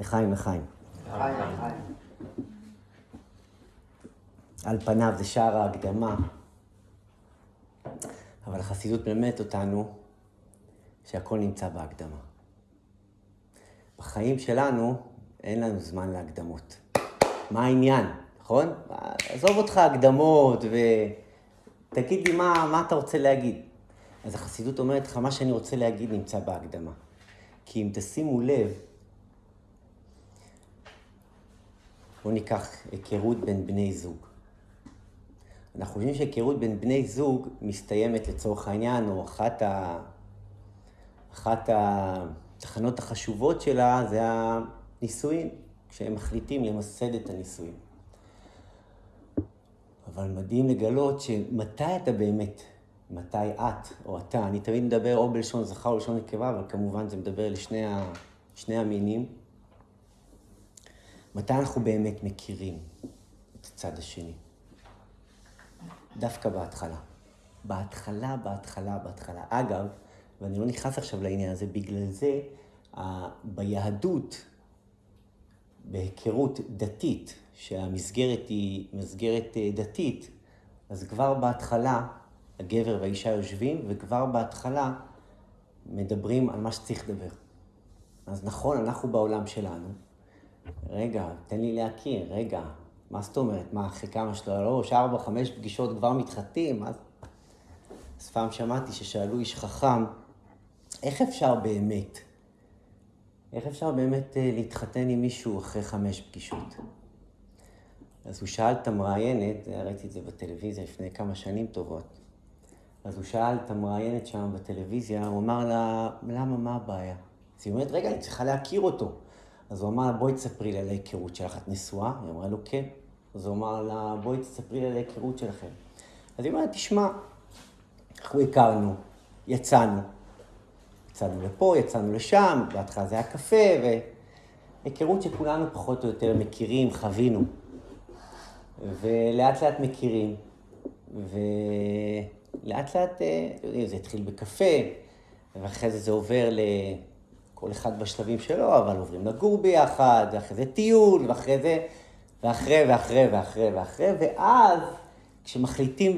לחיים, לחיים. לחיים, לחיים. על פניו זה שער ההקדמה, אבל החסידות מלמדת אותנו שהכל נמצא בהקדמה. בחיים שלנו אין לנו זמן להקדמות. מה העניין, נכון? עזוב אותך הקדמות ותגיד לי מה אתה רוצה להגיד. אז החסידות אומרת לך, מה שאני רוצה להגיד נמצא בהקדמה. כי אם תשימו לב, בואו ניקח היכרות בין בני זוג. אנחנו חושבים שהיכרות בין בני זוג מסתיימת לצורך העניין, או אחת התחנות החשובות שלה זה הנישואים, כשהם מחליטים למסד את הנישואים. אבל מדהים לגלות שמתי אתה באמת, מתי את או אתה, אני תמיד מדבר או בלשון זכר או בלשון נקבה, אבל כמובן זה מדבר לשני המינים. מתי אנחנו באמת מכירים את הצד השני? דווקא בהתחלה. בהתחלה. אגב, ואני לא נכנס עכשיו לעניין הזה, בגלל זה, ביהדות, בהיכרות דתית, שהמסגרת היא מסגרת דתית, אז כבר בהתחלה, הגבר והאישה יושבים, וכבר בהתחלה מדברים על מה שצריך לדבר. אז נכון, אנחנו בעולם שלנו. רגע, תן לי להכיר, רגע. מה זאת אומרת? מה, אחרי כמה שלוש, 4, 5 פגישות כבר מתחתים? אז פעם שמעתי ששאלו איש חכם, איך אפשר באמת להתחתן עם מישהו אחרי 5 פגישות? אז הוא שאל את המראיינת, ראיתי את זה בטלוויזיה לפני כמה שנים טובות, אז הוא שאל את המראיינת שם בטלוויזיה, הוא אמר לה, למה, מה הבעיה? אז היא אומרת, רגע, אני צריכה להכיר אותו. אז הוא אמר, בואי תספרי לי על ההיכרות שלך, את נשואה? היא אמרה לו, כן. אז הוא אמר לה, בואי תספרי לי על ההיכרות שלכם. אז היא אומרת, תשמע, אנחנו הכרנו, יצאנו לפה, יצאנו לשם, בהתחלה זה היה קפה, והיכרות שכולנו פחות או יותר מכירים, חווינו. ולאט לאט מכירים, ולאט לאט, זה התחיל בקפה, ואחרי זה עובר כל אחד בשלבים שלו, אבל עוברים לגור ביחד, ואחרי זה טיול, ואחרי זה, ואחרי, ואז כשמחליטים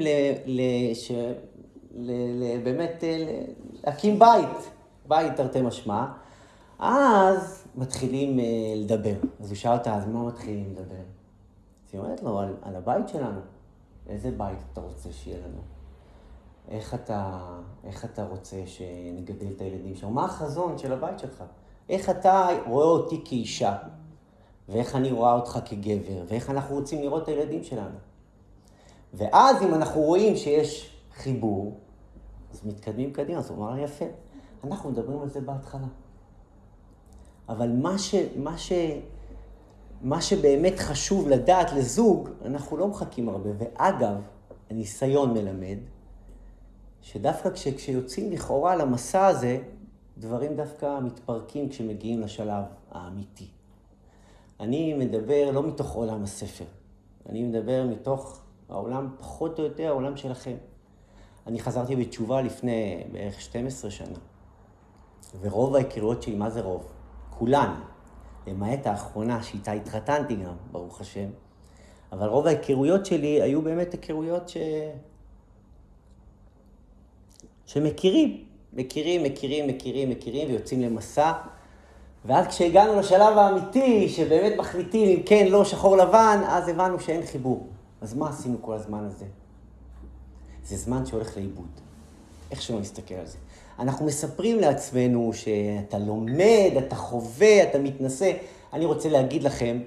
באמת להקים בית תרתי משמע, אז מתחילים לדבר. אז הוא שאל אותה, אז מה מתחילים לדבר? אז היא אומרת לו, על הבית שלנו. איזה בית אתה רוצה שיהיה לנו? איך אתה רוצה שנגדל את הילדים שלך? מה החזון של הבית שלך? איך אתה רואה אותי כאישה? ואיך אני רואה אותך כגבר? ואיך אנחנו רוצים לראות את הילדים שלנו? ואז אם אנחנו רואים שיש חיבור, אז מתקדמים קדימה, אז הוא אומר, יפה. אנחנו מדברים על זה בהתחלה. אבל מה שבאמת חשוב לדעת לזוג, אנחנו לא מחכים הרבה. ואגב, הניסיון מלמד, שדווקא כשיוצאים לכאורה למסע הזה, דברים דווקא מתפרקים כשמגיעים לשלב האמיתי. אני מדבר לא מתוך עולם הספר, אני מדבר מתוך העולם פחות או יותר, העולם שלכם. אני חזרתי בתשובה לפני בערך 12 שנה, ורוב ההיכרויות שלי, מה זה רוב? כולן, למעט האחרונה שאיתה התחתנתי גם, ברוך השם, אבל רוב ההיכרויות שלי היו באמת היכרויות שמכירים, ויוצאים למסע. ואז כשהגענו לשלב האמיתי, שבאמת מחליטים אם כן, לא, שחור לבן, אז הבנו שאין חיבור. אז מה עשינו כל הזמן הזה? זה זמן שהולך לאיבוד. איך שלא נסתכל על זה. אנחנו מספרים לעצמנו שאתה לומד, אתה חווה, אתה מתנסה. אני רוצה להגיד לכם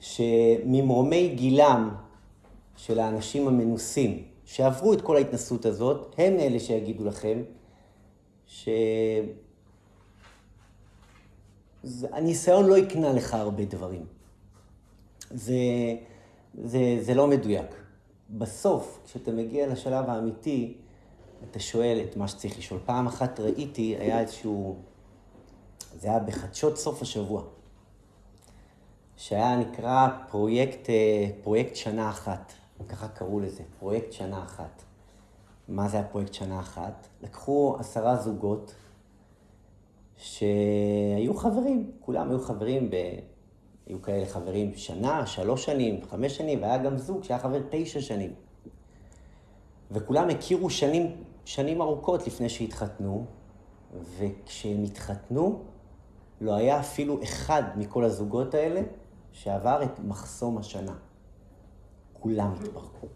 שממרומי גילם של האנשים המנוסים, שעברו את כל ההתנסות הזאת, הם אלה שיגידו לכם שהניסיון לא יקנה לך הרבה דברים. זה לא מדויק. בסוף, כשאתה מגיע לשלב האמיתי, אתה שואל את מה שצריך לשאול. פעם אחת ראיתי, היה איזשהו, זה היה בחדשות סוף השבוע, שהיה נקרא פרויקט שנה אחת. ככה קראו לזה, פרויקט שנה אחת. מה זה הפרויקט שנה אחת? לקחו 10 זוגות שהיו חברים, כולם היו חברים, היו כאלה חברים שנה, 3 שנים, 5 שנים, והיה גם זוג שהיה חבר 9 שנים. וכולם הכירו שנים ארוכות לפני שהתחתנו, וכשהם התחתנו, לא היה אפילו אחד מכל הזוגות האלה שעבר את מחסום השנה. כולם התפרקו.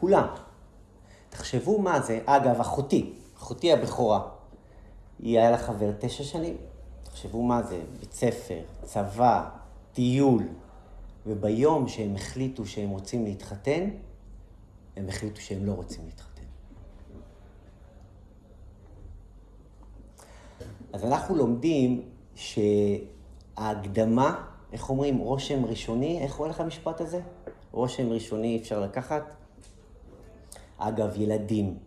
כולם. תחשבו מה זה. אגב, אחותי הבכורה, היא היה לה חבר 9 שנים. תחשבו מה זה, בית ספר, צבא, טיול. וביום שהם החליטו שהם רוצים להתחתן, הם החליטו שהם לא רוצים להתחתן. אז אנחנו לומדים שההקדמה, איך אומרים, רושם ראשוני, איך אומר לך המשפט הזה? רושם ראשוני אפשר לקחת. אגב, ילדים.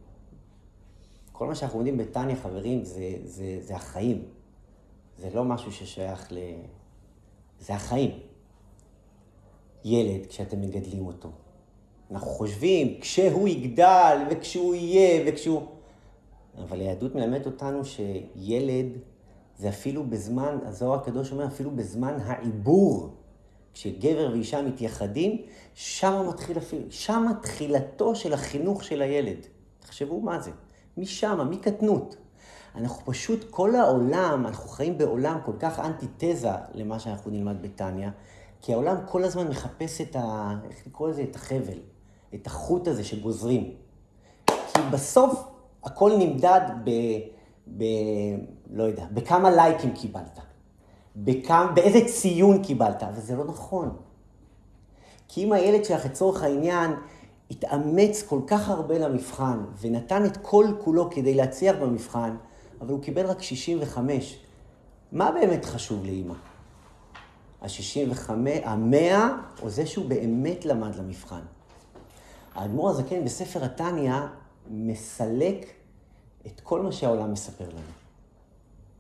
כל מה שאנחנו עומדים בתניא, חברים, זה החיים. זה לא משהו ששייך ל... זה החיים. ילד, כשאתם מגדלים אותו. אנחנו חושבים, כשהוא יגדל, וכשהוא יהיה, וכשהוא... אבל היהדות מלמדת אותנו שילד, זה אפילו בזמן, הזוהר הקדוש אומר, אפילו בזמן העיבור. כשגבר ואישה מתייחדים, שם מתחיל אפילו, שם תחילתו של החינוך של הילד. תחשבו מה זה. משם, מקטנות. אנחנו פשוט, כל העולם, אנחנו חיים בעולם כל כך אנטיתזה למה שאנחנו נלמד בתניא, כי העולם כל הזמן מחפש את ה... איך לקרוא לזה? את החבל, את החוט הזה שגוזרים. כי בסוף הכל נמדד לא יודע, בכמה לייקים קיבלת, באיזה ציון קיבלת, וזה לא נכון. כי אם הילד שלך לצורך העניין התאמץ כל כך הרבה למבחן, ונתן את כל כולו כדי להצליח במבחן, אבל הוא קיבל רק 65. מה באמת חשוב לאמא? ה-65, ה-100, או זה שהוא באמת למד למבחן. האדמו"ר הזקן בספר התניא מסלק את כל מה שהעולם מספר לנו.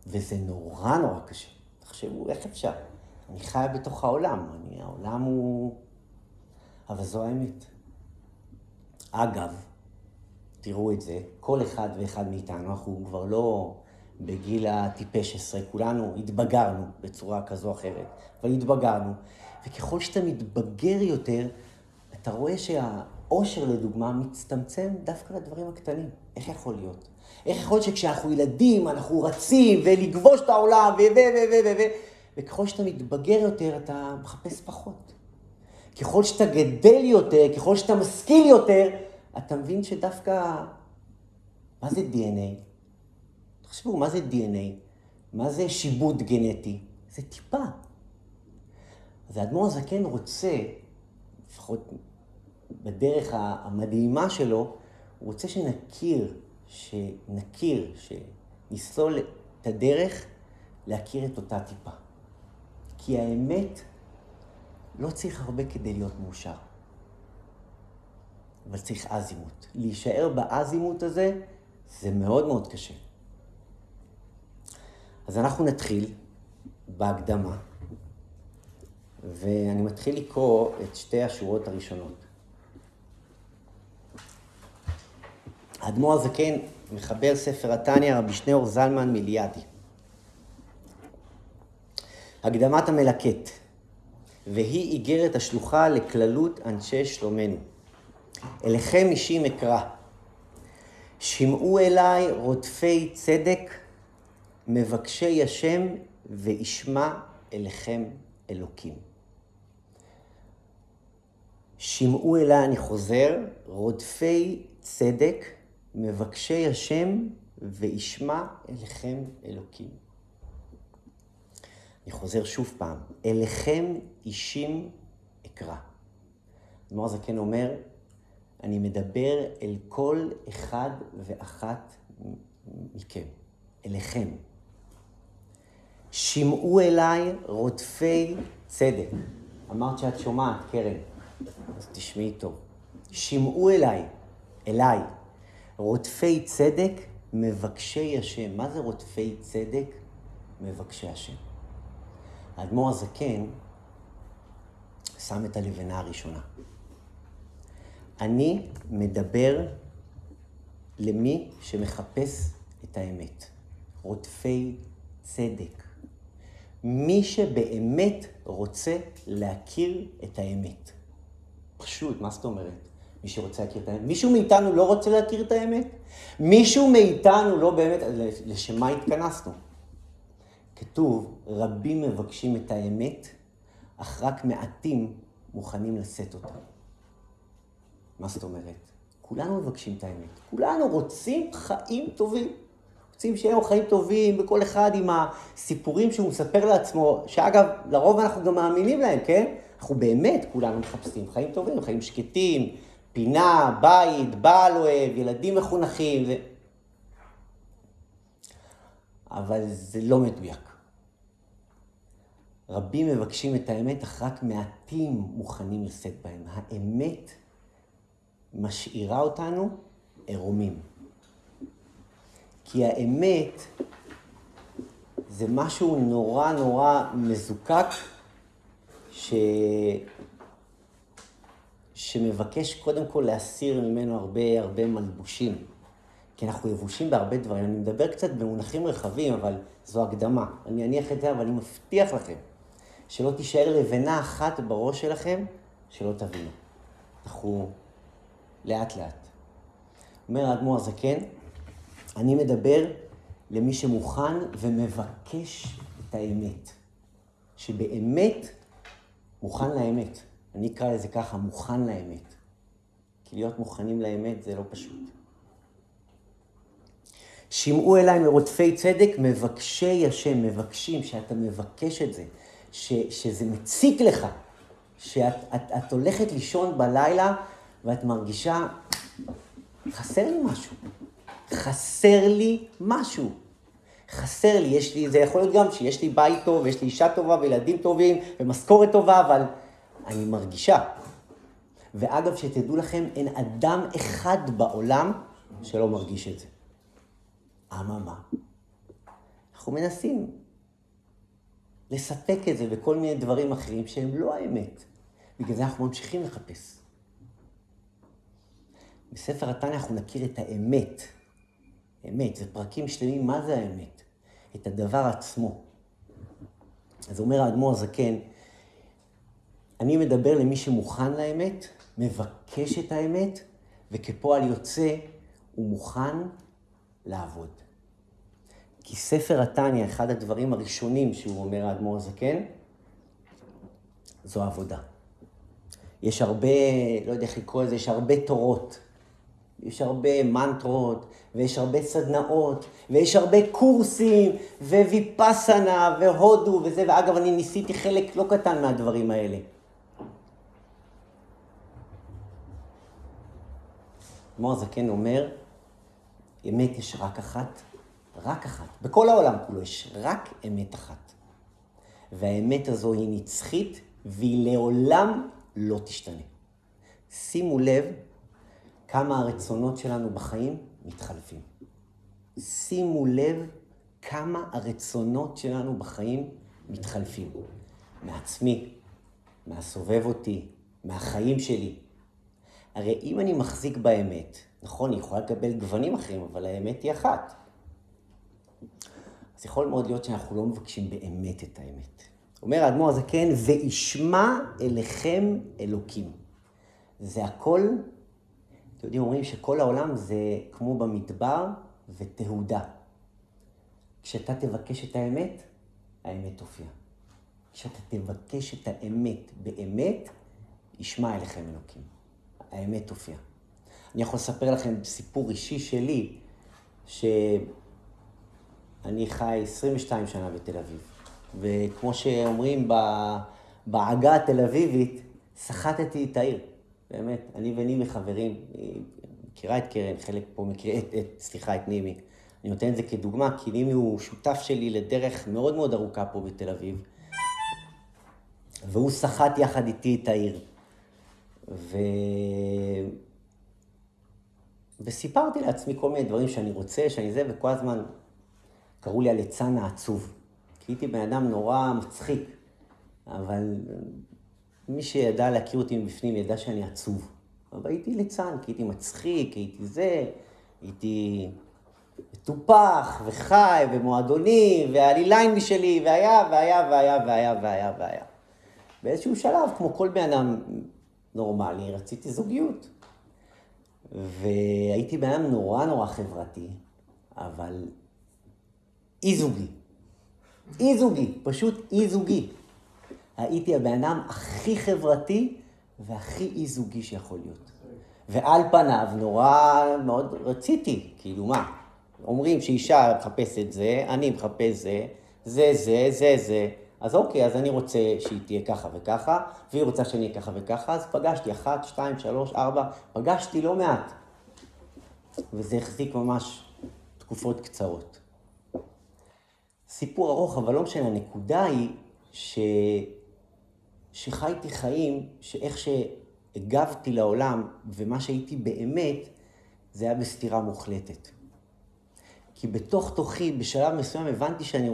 וזה נורא קשה. תחשבו, איך אפשר? אני חי בתוך העולם, העולם הוא... אבל זו האמת. אגב, תראו את זה, כל אחד ואחד מאיתנו, אנחנו כבר לא בגיל הטיפש 16, כולנו התבגרנו בצורה כזו או אחרת, אבל התבגרנו, וככל שאתה מתבגר יותר, אתה רואה שהאושר לדוגמה מצטמצם דווקא לדברים הקטנים. איך יכול להיות? איך יכול להיות שכשאנחנו ילדים אנחנו רצים ולגבוש את העולם וככל שאתה מתבגר יותר אתה מחפש פחות. ככל שאתה גדל יותר, ככל שאתה משכיל יותר, אתה מבין שדווקא... מה זה DNA? תחשבו, מה זה DNA? מה זה שיבוד גנטי? זה טיפה. אז האדמו"ר הזקן רוצה, לפחות בדרך המדהימה שלו, הוא רוצה שנכיר, שנסלול את הדרך להכיר את אותה טיפה. כי האמת... לא צריך הרבה כדי להיות מאושר, אבל צריך אזימות. להישאר באזימות הזה, זה מאוד קשה. אז אנחנו נתחיל בהקדמה, ואני מתחיל לקרוא את 2 השורות הראשונות. האדמו"ר הזקן, מחבר ספר התניא, רבי שניאור זלמן מליאדי. הקדמת המלקט. והיא איגרת השלוחה לכללות אנשי שלומנו. אליכם אישי מקרא. שמעו אליי רודפי צדק, מבקשי השם, וישמע אליכם אלוקים. שמעו אליי, אני חוזר, רודפי צדק, מבקשי השם, וישמע אליכם אלוקים. אני חוזר שוב פעם, אליכם אישים אקרא. האדמו"ר הזקן אומר, אני מדבר אל כל אחד ואחת מכם, אליכם. שמעו אליי רודפי צדק. אמרת שאת שומעת, קרן, אז תשמעי טוב. שמעו אליי, רודפי צדק, מבקשי השם. מה זה רודפי צדק? מבקשי השם. האדמו"ר הזקן שם את הלבנה הראשונה. אני מדבר למי שמחפש את האמת. רודפי צדק. מי שבאמת רוצה להכיר את האמת. פשוט, מה זאת אומרת? מי שרוצה להכיר את האמת. מישהו מאיתנו לא רוצה להכיר את האמת? מישהו מאיתנו לא באמת, לשמה התכנסנו. כתוב, רבים מבקשים את האמת, אך רק מעטים מוכנים לשאת אותה. מה זאת אומרת? כולנו מבקשים את האמת. כולנו רוצים חיים טובים. רוצים שיהיו חיים טובים, בכל אחד עם הסיפורים שהוא מספר לעצמו, שאגב, לרוב אנחנו גם מאמינים להם, כן? אנחנו באמת כולנו מחפשים חיים טובים, חיים שקטים, פינה, בית, בעל אוהב, ילדים מחונכים. זה... אבל זה לא מדויק. רבים מבקשים את האמת, אך רק מעטים מוכנים לשאת בהם. האמת משאירה אותנו עירומים. כי האמת זה משהו נורא נורא מזוקק שמבקש קודם כל להסיר ממנו הרבה מלבושים. כי אנחנו יבושים בהרבה דברים. אני מדבר קצת במונחים רחבים, אבל זו הקדמה. אני אניח את זה, אבל אני מבטיח לכם שלא תישאר לבנה אחת בראש שלכם שלא תבינו. אנחנו לאט לאט. אומר האדמו"ר הזקן, אני מדבר למי שמוכן ומבקש את האמת. שבאמת מוכן לאמת. אני אקרא לזה ככה, מוכן לאמת. כי להיות מוכנים לאמת זה לא פשוט. שמעו אליי מרודפי צדק, מבקשי השם, מבקשים שאתה מבקש את זה, שזה מציק לך, שאת הולכת לישון בלילה ואת מרגישה, חסר לי משהו. חסר לי משהו. חסר לי, יש לי, זה יכול להיות גם שיש לי בית טוב, יש לי אישה טובה וילדים טובים ומשכורת טובה, אבל אני מרגישה. ואגב, שתדעו לכם, אין אדם אחד בעולם שלא מרגיש את זה. אממה, אנחנו מנסים לספק את זה בכל מיני דברים אחרים שהם לא האמת. בגלל זה אנחנו ממשיכים לחפש. בספר התניא אנחנו נכיר את האמת. אמת, זה פרקים שלמים, מה זה האמת? את הדבר עצמו. אז אומר האדמו"ר הזקן, אני מדבר למי שמוכן לאמת, מבקש את האמת, וכפועל יוצא הוא מוכן לעבוד. כי ספר התניא, אחד הדברים הראשונים שהוא אומר האדמו"ר הזקן, זו עבודה. יש הרבה, לא יודע איך לקרוא לזה, יש הרבה תורות. יש הרבה מנטרות, ויש הרבה סדנאות, ויש הרבה קורסים, וויפסנה, והודו, וזה, ואגב, אני ניסיתי חלק לא קטן מהדברים האלה. האדמו"ר הזקן אומר, אמת יש רק אחת. בכל העולם כולו יש רק אמת אחת. והאמת הזו היא נצחית, והיא לעולם לא תשתנה. שימו לב, כמה הרצונות שלנו בחיים מתחלפים. שימו לב כמה הרצונות שלנו בחיים מתחלפים. מעצמי, מהסובב אותי, מהחיים שלי. הרי אם אני מחזיק באמת, נכון, אני יכולה לקבל גוונים אחרים, אבל האמת היא אחת. אז יכול מאוד להיות שאנחנו לא מבקשים באמת את האמת. אומר האדמו"ר הזקן, וישמע אליכם אלוקים. זה הכל... אתם יודעים, אומרים שכל העולם זה כמו במדבר ותהודה. כשאתה תבקש את האמת, האמת תופיע. כשאתה תבקש את האמת באמת, ישמע אליכם אלוקים. האמת תופיע. אני יכול לספר לכם סיפור אישי שלי, שאני חי 22 שנה בתל אביב. וכמו שאומרים בעגה התל אביבית, סחטתי את העיר. באמת, אני ונימי חברים, היא מכירה את קרן, חלק פה מכירה, את נימי. אני נותן את זה כדוגמה, כי נימי הוא שותף שלי לדרך מאוד מאוד ארוכה פה בתל אביב. והוא שחט יחד איתי את העיר. וסיפרתי לעצמי כל מיני דברים שאני רוצה, שאני זה, וכל הזמן קראו לי הליצן העצוב. כי הייתי בן אדם נורא מצחיק, אבל... מי שידע להכיר אותי מבפנים ידע שאני עצוב. אבל הייתי ליצן, כי הייתי מצחיק, הייתי זה, הייתי וטופח, וחי, ומועדוני, והליליין משלי, והיה. באיזשהו שלב, כמו כל בן אדם נורמלי, רציתי זוגיות. והייתי בן אדם נורא חברתי, אבל אי זוגי. הייתי הבן אדם הכי חברתי והכי אי זוגי שיכול להיות. ועל פניו נורא מאוד רציתי, כאילו מה? אומרים שאישה מחפש את זה, אני מחפש זה. אז אוקיי, אז אני רוצה שהיא תהיה ככה וככה, והיא רוצה שאני אהיה ככה וככה, אז פגשתי 1, 2, 3, 4, פגשתי לא מעט. וזה החזיק ממש תקופות קצרות. סיפור ארוך, אבל לא משנה, הנקודה היא שחייתי חיים, שאיך שהגבתי לעולם, ומה שהייתי באמת, זה היה בסתירה מוחלטת. כי בתוך תוכי, בשלב מסוים, הבנתי שאני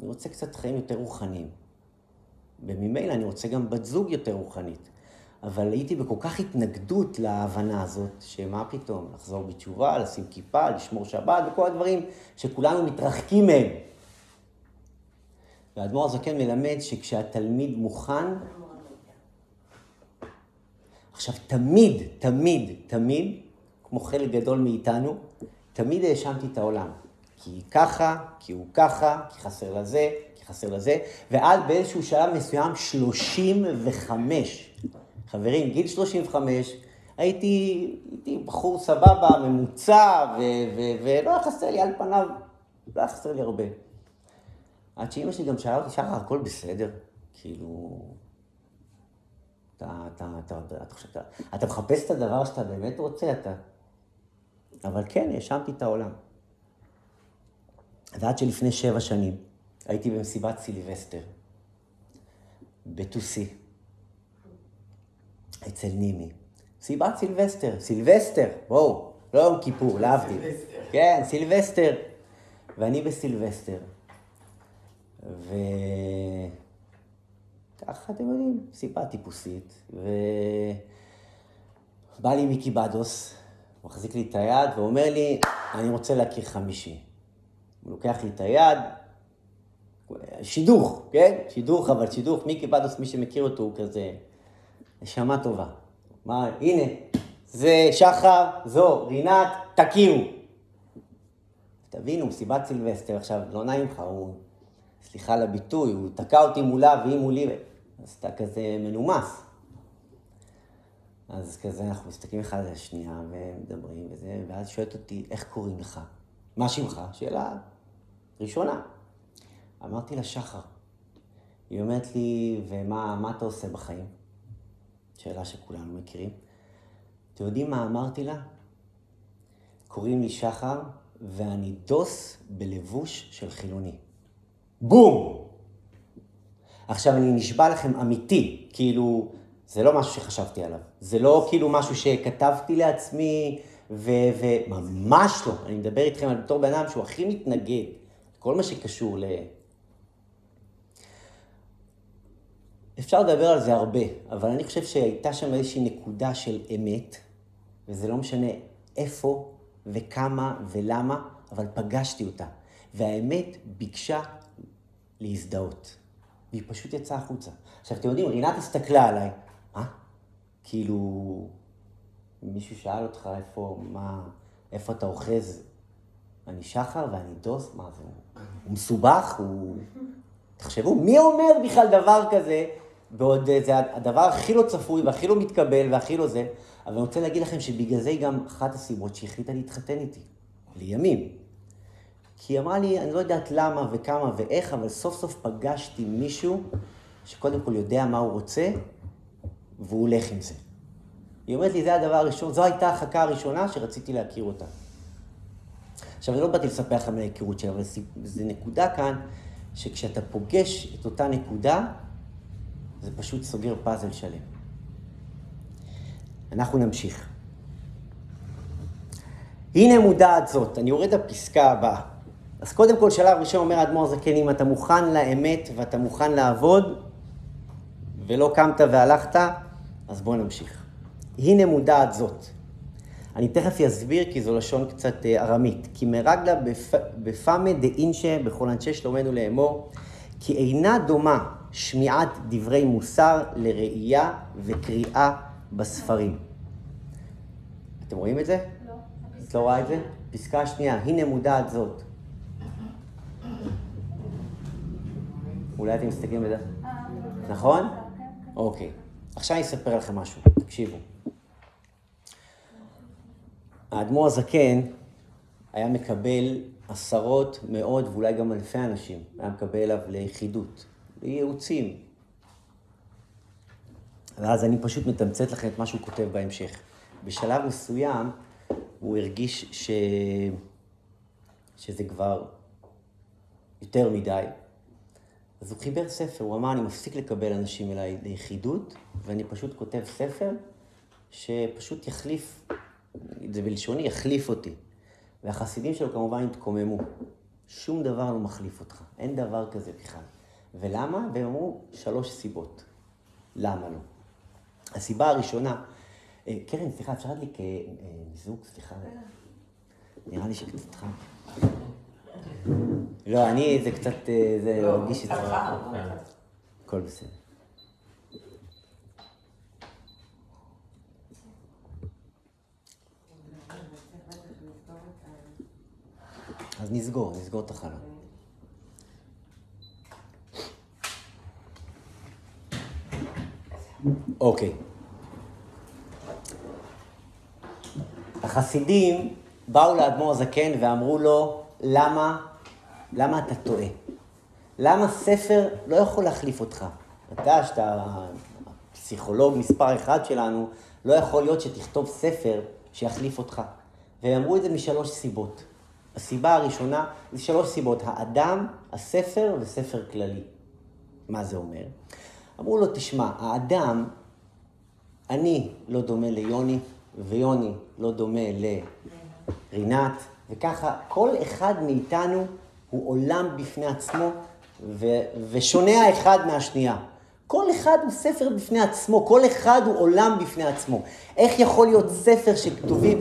רוצה קצת חיים יותר רוחניים. וממילא אני רוצה גם בת זוג יותר רוחנית. אבל הייתי בכל כך התנגדות להבנה הזאת, שמה פתאום? לחזור בתשובה, לשים כיפה, לשמור שבת, וכל הדברים שכולנו מתרחקים מהם. והאדמו"ר הזקן מלמד שכשהתלמיד מוכן, עכשיו תמיד, כמו חלק גדול מאיתנו, תמיד האשמתי את העולם. כי היא ככה, כי הוא ככה, כי חסר לזה, ועד באיזשהו שלב מסוים 35. חברים, גיל 35, הייתי בחור סבבה, ממוצע, ולא חסר לי על פניו, לא חסר לי הרבה. עד שאמא שלי גם שאלה אותי, שחר, הכל בסדר? כאילו, אתה מחפש את הדבר שאתה באמת רוצה, אבל כן, האשמתי את העולם. ועד שלפני 7 שנים, הייתי במסיבת סילבסטר, בטוסי, אצל נימי. מסיבת סילבסטר, וואו, לא יום כיפור, להבדיל. כן, סילבסטר. ואני בסילבסטר. וככה אתם יודעים, סיפה טיפוסית, ובא לי מיקי בדוס, הוא מחזיק לי את היד ואומר לי, אני רוצה להכיר 50. הוא לוקח לי את היד, שידוך, כן? שידוך, מיקי בדוס, מי שמכיר אותו הוא כזה, נשמה טובה. מה, הנה, זה שחר, זו, רינת, תכירו. תבינו, מסיבת סילבסטר, עכשיו לא נעים לך, הוא... סליחה לביטוי, הוא תקע אותי מולה והיא מולי, אז אתה כזה מנומס. אז כזה אנחנו מסתכלים אחד על השנייה ומדברים וזה, ואז שואלת אותי, איך קוראים לך? מה שמך? שאלה ראשונה. אמרתי לה, שחר. היא אומרת לי, ומה אתה עושה בחיים? שאלה שכולנו מכירים. אתם יודעים מה אמרתי לה? קוראים לי שחר, ואני דוס בלבוש של חילוני. בום! עכשיו אני נשבע לכם אמיתי, כאילו, זה לא משהו שחשבתי עליו. זה לא כאילו משהו שכתבתי לעצמי, וממש לא. אני מדבר איתכם על בתור בן אדם שהוא הכי מתנגד, כל מה שקשור ל... אפשר לדבר על זה הרבה, אבל אני חושב שהייתה שם איזושהי נקודה של אמת, וזה לא משנה איפה וכמה ולמה, אבל פגשתי אותה. והאמת ביקשה להזדהות, והיא פשוט יצאה החוצה. עכשיו, אתם יודעים, רינת הסתכלה עליי, מה? כאילו, מישהו שאל אותך איפה אתה אוחז, אני שחר ואני דוס, מה זה? הוא מסובך, הוא... תחשבו, מי אומר בכלל דבר כזה, בעוד זה הדבר הכי לא צפוי, והכי לא מתקבל, והכי לא זה, אבל אני רוצה להגיד לכם שבגלל זה היא גם אחת הסיבות שהחליטה להתחתן איתי, לימים. כי היא אמרה לי, אני לא יודעת למה וכמה ואיך, אבל סוף סוף פגשתי מישהו שקודם כל יודע מה הוא רוצה, והוא הולך עם זה. היא אומרת לי, זה הדבר הראשון, זו הייתה החכה הראשונה שרציתי להכיר אותה. עכשיו, אני לא באתי לספר לך מההיכרות שלה, אבל זו נקודה כאן, שכשאתה פוגש את אותה נקודה, זה פשוט סוגר פאזל שלם. אנחנו נמשיך. הנה מודעת זאת, אני יורד לפסקה הבאה. אז קודם כל שלב ראשון אומר האדמו"ר הזקן, אם אתה מוכן לאמת ואתה מוכן לעבוד, ולא קמת והלכת, אז בוא נמשיך. הנה מודעת זאת. אני תכף אסביר, כי זו לשון קצת ארמית. כי מרגלה בפעמה דאינשה בכל אנשי שלומנו לאמור, כי אינה דומה שמיעת דברי מוסר לראייה וקריאה בספרים. אתם רואים את זה? לא. את לא רואה את זה? פסקה שנייה, הנה מודעת זאת. אולי אתם מסתכלים בדף. נכון? אוקיי. עכשיו אני אספר לכם משהו, תקשיבו. האדמו"ר הזקן היה מקבל עשרות, מאות ואולי גם אלפי אנשים. היה מקבל אליו ליחידות, לייעוצים. ואז אני פשוט מתמצת לכם את מה שהוא כותב בהמשך. בשלב מסוים הוא הרגיש שזה כבר יותר מדי. אז הוא חיבר ספר, הוא אמר, אני מפסיק לקבל אנשים אליי ליחידות, ואני פשוט כותב ספר שפשוט יחליף, זה בלשוני, יחליף אותי. והחסידים שלו כמובן התקוממו. שום דבר לא מחליף אותך, אין דבר כזה בכלל. ולמה? והם אמרו שלוש סיבות. למה לא? הסיבה הראשונה, קרן, סליחה, אפשר לי כמיזוג, סליחה. נראה לי שקצת חם. לא, אני זה קצת, זה מרגיש את זה. הכל בסדר. אז נסגור את החלון. אוקיי. החסידים באו לאדמו"ר הזקן ואמרו לו, למה אתה טועה? למה ספר לא יכול להחליף אותך? אתה, שאתה הפסיכולוג מספר אחד שלנו, לא יכול להיות שתכתוב ספר שיחליף אותך. והם אמרו את זה משלוש סיבות. הסיבה הראשונה, זה שלוש סיבות, האדם, הספר וספר כללי. מה זה אומר? אמרו לו, תשמע, האדם, אני לא דומה ליוני, ויוני לא דומה לרינת, וככה כל אחד מאיתנו הוא עולם בפני עצמו, ושונה האחד מהשנייה. כל אחד הוא ספר בפני עצמו, כל אחד הוא עולם בפני עצמו. איך יכול להיות ספר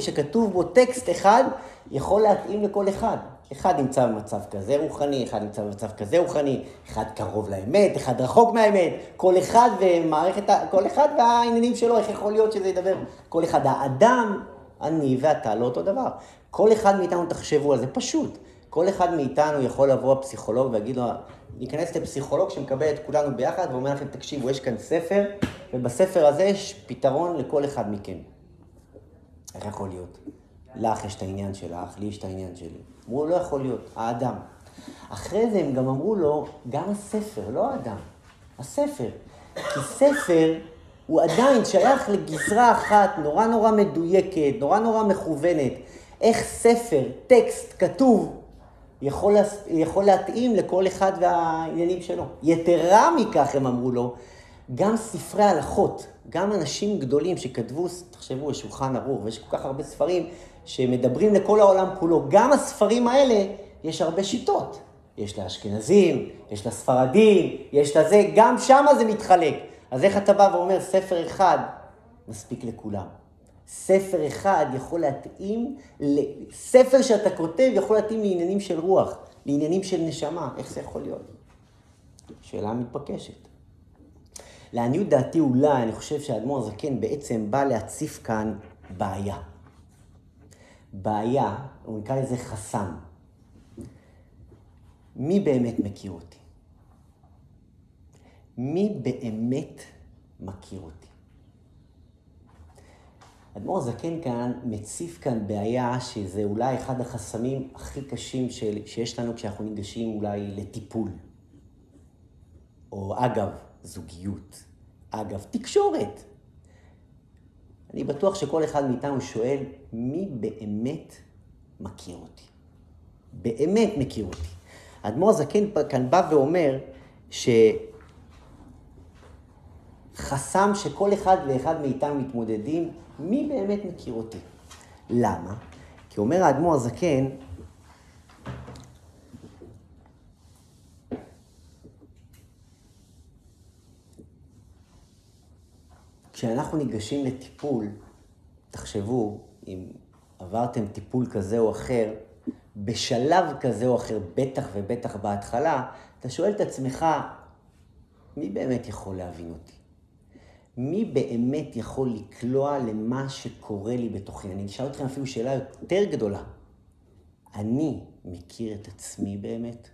שכתוב בו טקסט אחד, יכול להתאים לכל אחד? אחד נמצא במצב כזה רוחני, אחד נמצא במצב כזה רוחני, אחד קרוב לאמת, אחד רחוק מהאמת, כל אחד והעניינים שלו, איך יכול להיות שזה ידבר? כל אחד, האדם, אני ואתה, לא אותו דבר. כל אחד מאיתנו, תחשבו על זה פשוט. כל אחד מאיתנו יכול לבוא הפסיכולוג ויגיד לו, ניכנס לפסיכולוג שמקבל את כולנו ביחד ואומר לכם, תקשיבו, יש כאן ספר, ובספר הזה יש פתרון לכל אחד מכם. איך יכול להיות? לך יש את העניין שלך, לי יש את העניין שלי. אמרו, לא יכול להיות, האדם. אחרי זה הם גם אמרו לו, גם הספר, לא האדם, הספר. כי ספר הוא עדיין שייך לגזרה אחת, נורא נורא מדויקת, נורא נורא מכוונת. איך ספר, טקסט, כתוב, יכול להתאים לכל אחד והעניינים שלו. יתרה מכך, הם אמרו לו, גם ספרי הלכות, גם אנשים גדולים שכתבו, תחשבו, יש שולחן ערוך ויש כל כך הרבה ספרים שמדברים לכל העולם כולו. גם הספרים האלה יש הרבה שיטות. יש לאשכנזים, יש לספרדים, יש לזה, גם שם זה מתחלק. אז איך אתה בא ואומר, ספר אחד מספיק לכולם. ספר אחד יכול להתאים, ספר שאתה כותב יכול להתאים לעניינים של רוח, לעניינים של נשמה. איך זה יכול להיות? שאלה מתבקשת. לעניות דעתי אולי, אני חושב שהאדמו"ר הזקן בעצם בא להציף כאן בעיה. בעיה, הוא נקרא לזה חסם. מי באמת מכיר אותי? מי באמת מכיר אותי? אדמו"ר הזקן כאן מציף כאן בעיה שזה אולי אחד החסמים הכי קשים שיש לנו כשאנחנו ניגשים אולי לטיפול. או אגב, זוגיות. אגב, תקשורת. אני בטוח שכל אחד מאיתנו שואל, מי באמת מכיר אותי? באמת מכיר אותי. אדמו"ר הזקן כאן בא ואומר שחסם שכל אחד ואחד מאיתנו מתמודדים, מי באמת מכיר אותי? למה? כי אומר האדמו"ר הזקן, כשאנחנו ניגשים לטיפול, תחשבו, אם עברתם טיפול כזה או אחר, בשלב כזה או אחר, בטח ובטח בהתחלה, אתה שואל את עצמך, מי באמת יכול להבין אותי? מי באמת יכול לקלוע למה שקורה לי בתוכי? אני אשאל אתכם אפילו שאלה יותר גדולה. אני מכיר את עצמי באמת?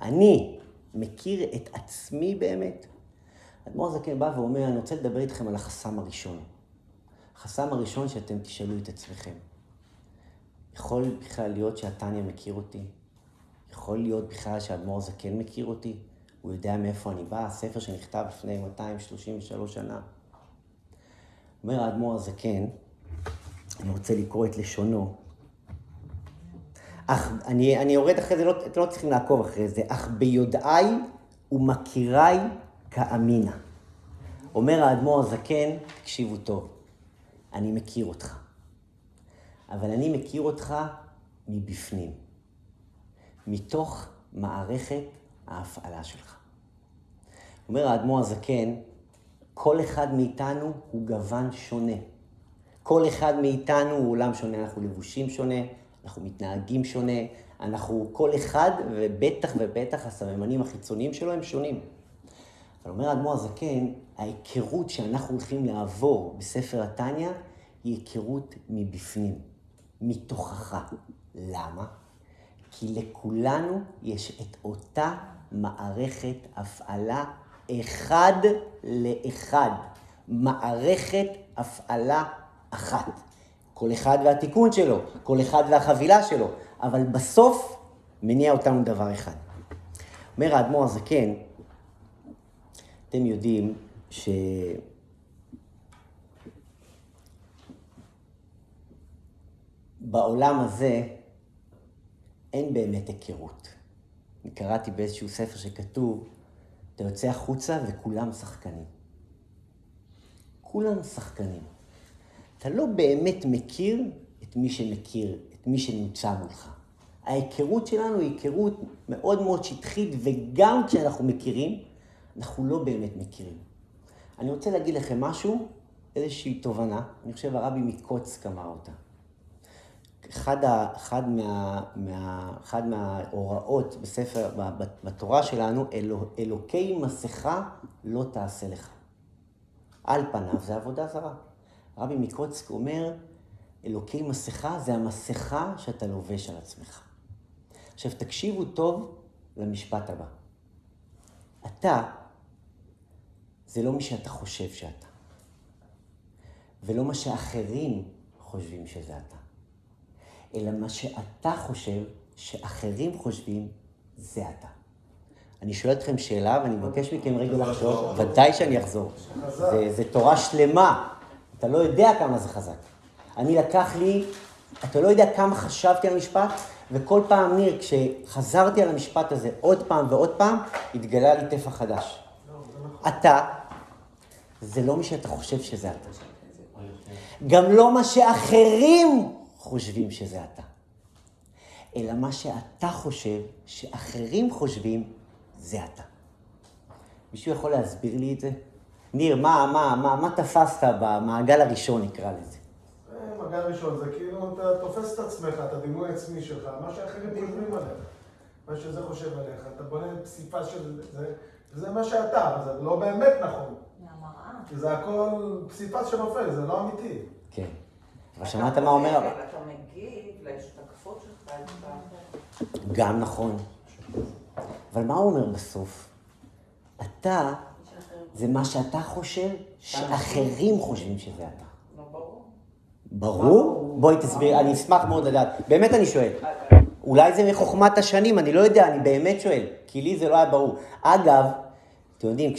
אני מכיר את עצמי באמת? אדמו"ר זקן בא ואומר, אני רוצה לדבר איתכם על החסם הראשון. החסם הראשון שאתם תשאלו את עצמכם. יכול בכלל להיות שהתניא מכיר אותי? יכול להיות בכלל שהאדמו"ר זקן מכיר אותי? הוא יודע מאיפה אני בא, הספר שנכתב לפני 233 שנה. אומר האדמו"ר הזקן, אני רוצה לקרוא את לשונו. אך, אני יורד אחרי זה, אתם לא צריכים לעקוב אחרי זה, אך ביודעי ומכיריי כאמינה. אומר האדמו"ר הזקן, תקשיבו טוב, אני מכיר אותך. אבל אני מכיר אותך מבפנים, מתוך מערכת ההפעלה שלך. אומר האדמו"ר הזקן, כל אחד מאיתנו הוא גוון שונה. כל אחד מאיתנו הוא עולם שונה, אנחנו לבושים שונה, אנחנו מתנהגים שונה, אנחנו כל אחד, ובטח ובטח הסממנים החיצוניים שלו הם שונים. אבל אומר האדמו"ר הזקן, ההיכרות שאנחנו הולכים לעבור בספר התניא, היא היכרות מבפנים, מתוכך. למה? כי לכולנו יש את אותה מערכת הפעלה אחד לאחד. מערכת הפעלה אחת. כל אחד והתיקון שלו, כל אחד והחבילה שלו, אבל בסוף מניע אותנו דבר אחד. אומר האדמו"ר הזקן, אתם יודעים ש... בעולם הזה אין באמת היכרות. אני קראתי באיזשהו ספר שכתוב, אתה יוצא החוצה וכולם שחקנים. כולם שחקנים. אתה לא באמת מכיר את מי שמכיר, את מי שנמצא מולך. ההיכרות שלנו היא היכרות מאוד מאוד שטחית, וגם כשאנחנו מכירים, אנחנו לא באמת מכירים. אני רוצה להגיד לכם משהו, איזושהי תובנה, אני חושב הרבי מקוצק אמר אותה. אחד מההוראות בספר, בתורה שלנו, אלוקי מסכה לא תעשה לך. על פניו זה עבודה זרה. רבי מקוצק אומר, אלוקי מסכה זה המסכה שאתה לובש על עצמך. עכשיו תקשיבו טוב למשפט הבא. אתה, זה לא מי שאתה חושב שאתה. ולא מה שאחרים חושבים שזה אתה. אלא מה שאתה חושב, שאחרים חושבים, זה אתה. אני שואל אתכם שאלה, ואני מבקש מכם רגע לחשוב, ודאי שאני אחזור. זה תורה שלמה. אתה לא יודע כמה זה חזק. אני לקח לי, אתה לא יודע כמה חשבתי על המשפט, וכל פעם, ניר, כשחזרתי על המשפט הזה עוד פעם ועוד פעם, התגלה לי טפח חדש. אתה, זה לא מי שאתה חושב שזה אתה. גם לא מה שאחרים חושבים שזה אתה. אלא מה שאתה חושב, שאחרים חושבים, זה אתה. מישהו יכול להסביר לי את זה? ניר, מה תפסת במעגל הראשון, נקרא לזה? מעגל ראשון, זה כאילו, אתה תופס את עצמך, את הדימוי עצמי שלך, מה שאחרים חושבים עליך, מה שזה חושב עליך, אתה בונה פסיפה של זה, וזה מה שאתה, זה לא באמת נכון. כי זה הכל פסיפה שנופל, זה לא אמיתי. כן. אבל שמעת מה אומר? אתה מגיב להשתקפות שלך. גם נכון. אבל מה הוא אומר בסוף? אתה, זה מה שאתה חושב, שאחרים חושבים שזה אתה. ברור. ברור? בואי תסביר, אני אשמח מאוד לדעת. באמת אני שואל. אולי זה מחוכמת השנים, אני לא יודע, אני באמת שואל. כי לי זה לא היה ברור. אגב, אתם יודעים,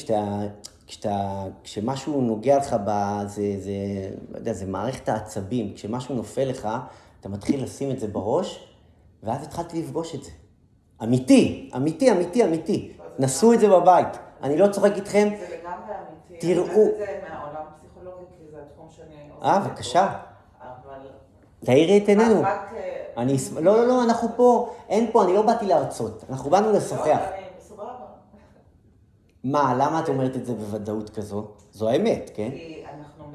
כשמשהו נוגע לך, זה מערכת העצבים, כשמשהו נופל לך, אתה מתחיל לשים את זה בראש, ואז התחלתי לפגוש את זה. אמיתי, אמיתי, אמיתי, אמיתי. נסו את זה בבית. אני לא צוחק איתכם. זה לגמרי אמיתי. תראו. זה מהעולם הפסיכולוגי, כי זה התחום שאני עושה. בבקשה. אבל... תאירי את עינינו. רק... לא, אנחנו פה. אין פה, אני לא באתי להרצות. אנחנו באנו לשוחח. מה, למה את אומרת את זה בוודאות כזו? זו האמת, כן? כי אנחנו,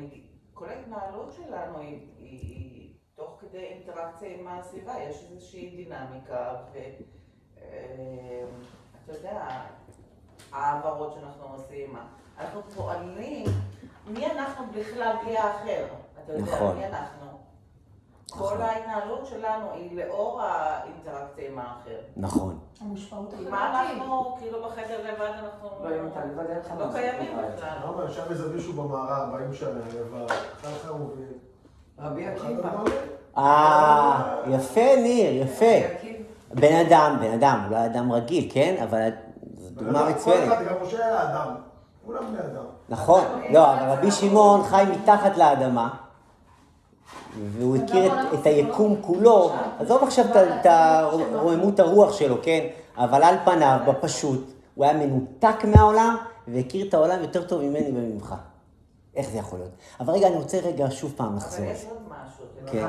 כל ההתנהלות שלנו היא תוך אינטראקציה עם הסביבה, יש איזושהי דינמיקה, ואתה יודע, העברות שאנחנו עושים, אנחנו פועלים, מי אנחנו בכלל בלי האחר, אתה יודע, מי אנחנו? כל ההתנהלות שלנו היא לאור האינטראקציה עם האחר. נכון. המושפעות החברתית. מה אנחנו, כאילו בחדר לבד אנחנו... לא, אם אתה לבד אין לך לא קיימים בכלל. לא אומר, שם איזה מישהו במערב, האם שם לבד, ככה הוא מבין. רבי עקיבא. יפה ניר, יפה. רבי עקיבא. בן אדם, אולי אדם רגיל, כן? אבל זו דוגמה מצוינת. כל אחד, גם משה היה אדם, כולם בני אדם. נכון, לא, אבל רבי שמעון חי מתחת לאדמה. והוא הכיר את היקום כולו, עזוב עכשיו את רוממות הרוח שלו, כן? אבל על פניו, בפשוט, הוא היה מנותק מהעולם, והכיר את העולם יותר טוב ממני וממך. איך זה יכול להיות? אבל רגע, אני רוצה רגע שוב פעם לחזור. אבל יש עוד משהו. כן.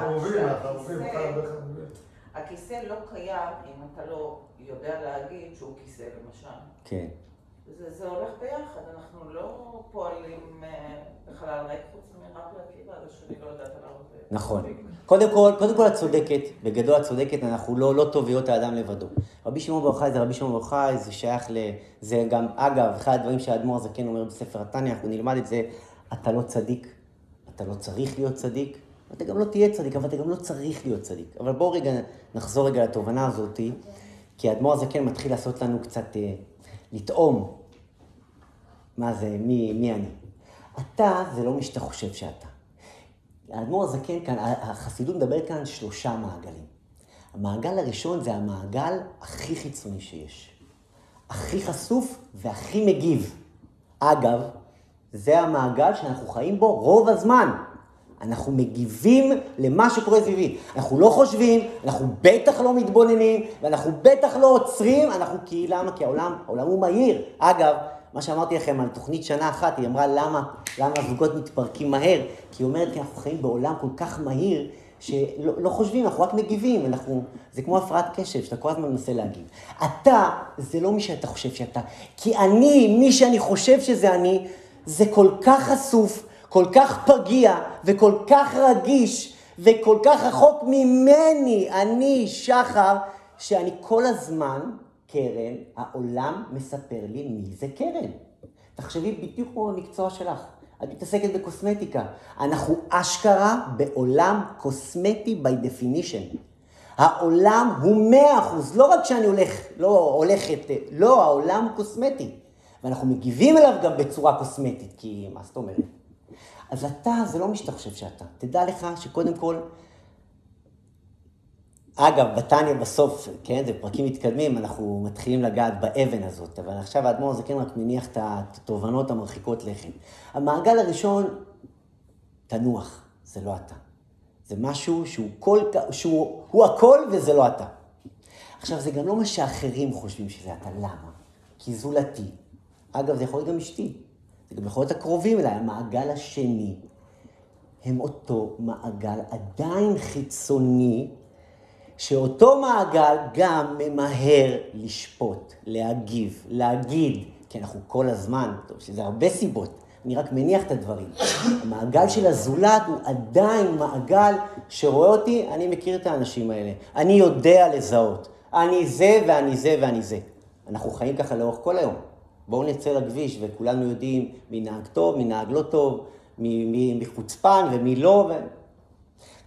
הכיסא לא קיים אם אתה לא יודע להגיד שהוא כיסא, למשל. כן. זה הולך ביחד, אנחנו לא פועלים בחלל ריק חוץ מרק להקיבה, זה שאני לא יודעת על הרבה. נכון. קודם כל הצודקת, בגדול הצודקת, אנחנו לא טוביות האדם לבדו. רבי שמעון בר יוחאי, זה שייך ל... זה גם, אגב, אחד הדברים שהאדמו"ר הזקן אומר בספר התניא, אנחנו נלמד את זה, אתה לא צדיק, אתה לא צריך להיות צדיק, אתה גם לא תהיה צדיק, אבל אתה גם לא צריך להיות צדיק. אבל בואו רגע, נחזור רגע לתובנה הזאת, כי האדמו"ר הזקן מתחיל לעשות לנו קצת... לטעום מה זה, מי אני. אתה זה לא מי שאתה חושב שאתה. האדמו"ר הזקן כאן, החסידות מדבר כאן שלושה מעגלים. המעגל הראשון זה המעגל הכי חיצוני שיש. הכי חשוף והכי מגיב. אגב, זה המעגל שאנחנו חיים בו רוב הזמן. אנחנו מגיבים למה שקורה סביבי. אנחנו לא חושבים, אנחנו בטח לא מתבוננים, ואנחנו בטח לא עוצרים, אנחנו כי למה? כי העולם הוא מהיר. אגב, מה שאמרתי לכם על תוכנית שנה אחת, היא אמרה למה הזוגות מתפרקים מהר? כי היא אומרת, כי אנחנו חיים בעולם כל כך מהיר, שלא חושבים, אנחנו רק מגיבים, זה כמו הפרעת קשב, שאתה כל הזמן מנסה להגיב. אתה, זה לא מי שאתה חושב שאתה, כי אני, מי שאני חושב שזה אני, זה כל כך חשוף, כל כך פגיע, וכל כך רגיש, וכל כך רחוק ממני, אני שחר, שאני כל הזמן קרן, העולם מספר לי מי זה קרן. תחשבי בדיוק כמו המקצוע שלך, את מתעסקת בקוסמטיקה. אנחנו אשכרה בעולם קוסמטי by definition. העולם הוא 100%, לא רק שאני הולכת, העולם הוא קוסמטי. ואנחנו מגיבים אליו גם בצורה קוסמטית, כי מה זאת אומרת? אז אתה, זה לא מי שאתה חושב שאתה. תדע לך שקודם כל, אגב, בתניא בסוף, כן, זה פרקים מתקדמים, אנחנו מתחילים לגעת באבן הזאת, אבל עכשיו האדמו"ר זה כן רק מניח את התובנות המרחיקות לכם. המעגל הראשון, תנוח, זה לא אתה. זה משהו שהוא הכל וזה לא אתה. עכשיו, זה גם לא מה שאחרים חושבים שזה אתה. למה? כי זולתי. אגב, זה יכול להיות גם אשתי. זה גם יכול להיות הקרובים אליי, המעגל השני, הם אותו מעגל עדיין חיצוני, שאותו מעגל גם ממהר לשפוט, להגיב, להגיד, כי אנחנו כל הזמן, טוב, שזה הרבה סיבות, אני רק מניח את הדברים. המעגל של הזולת הוא עדיין מעגל שרואה אותי, אני מכיר את האנשים האלה, אני יודע לזהות, אני זה ואני זה ואני זה. אנחנו חיים ככה לאורך כל היום. בואו נצא לכביש, וכולנו יודעים מי נהג טוב, מי נהג לא טוב, מי חוצפן ומי לא.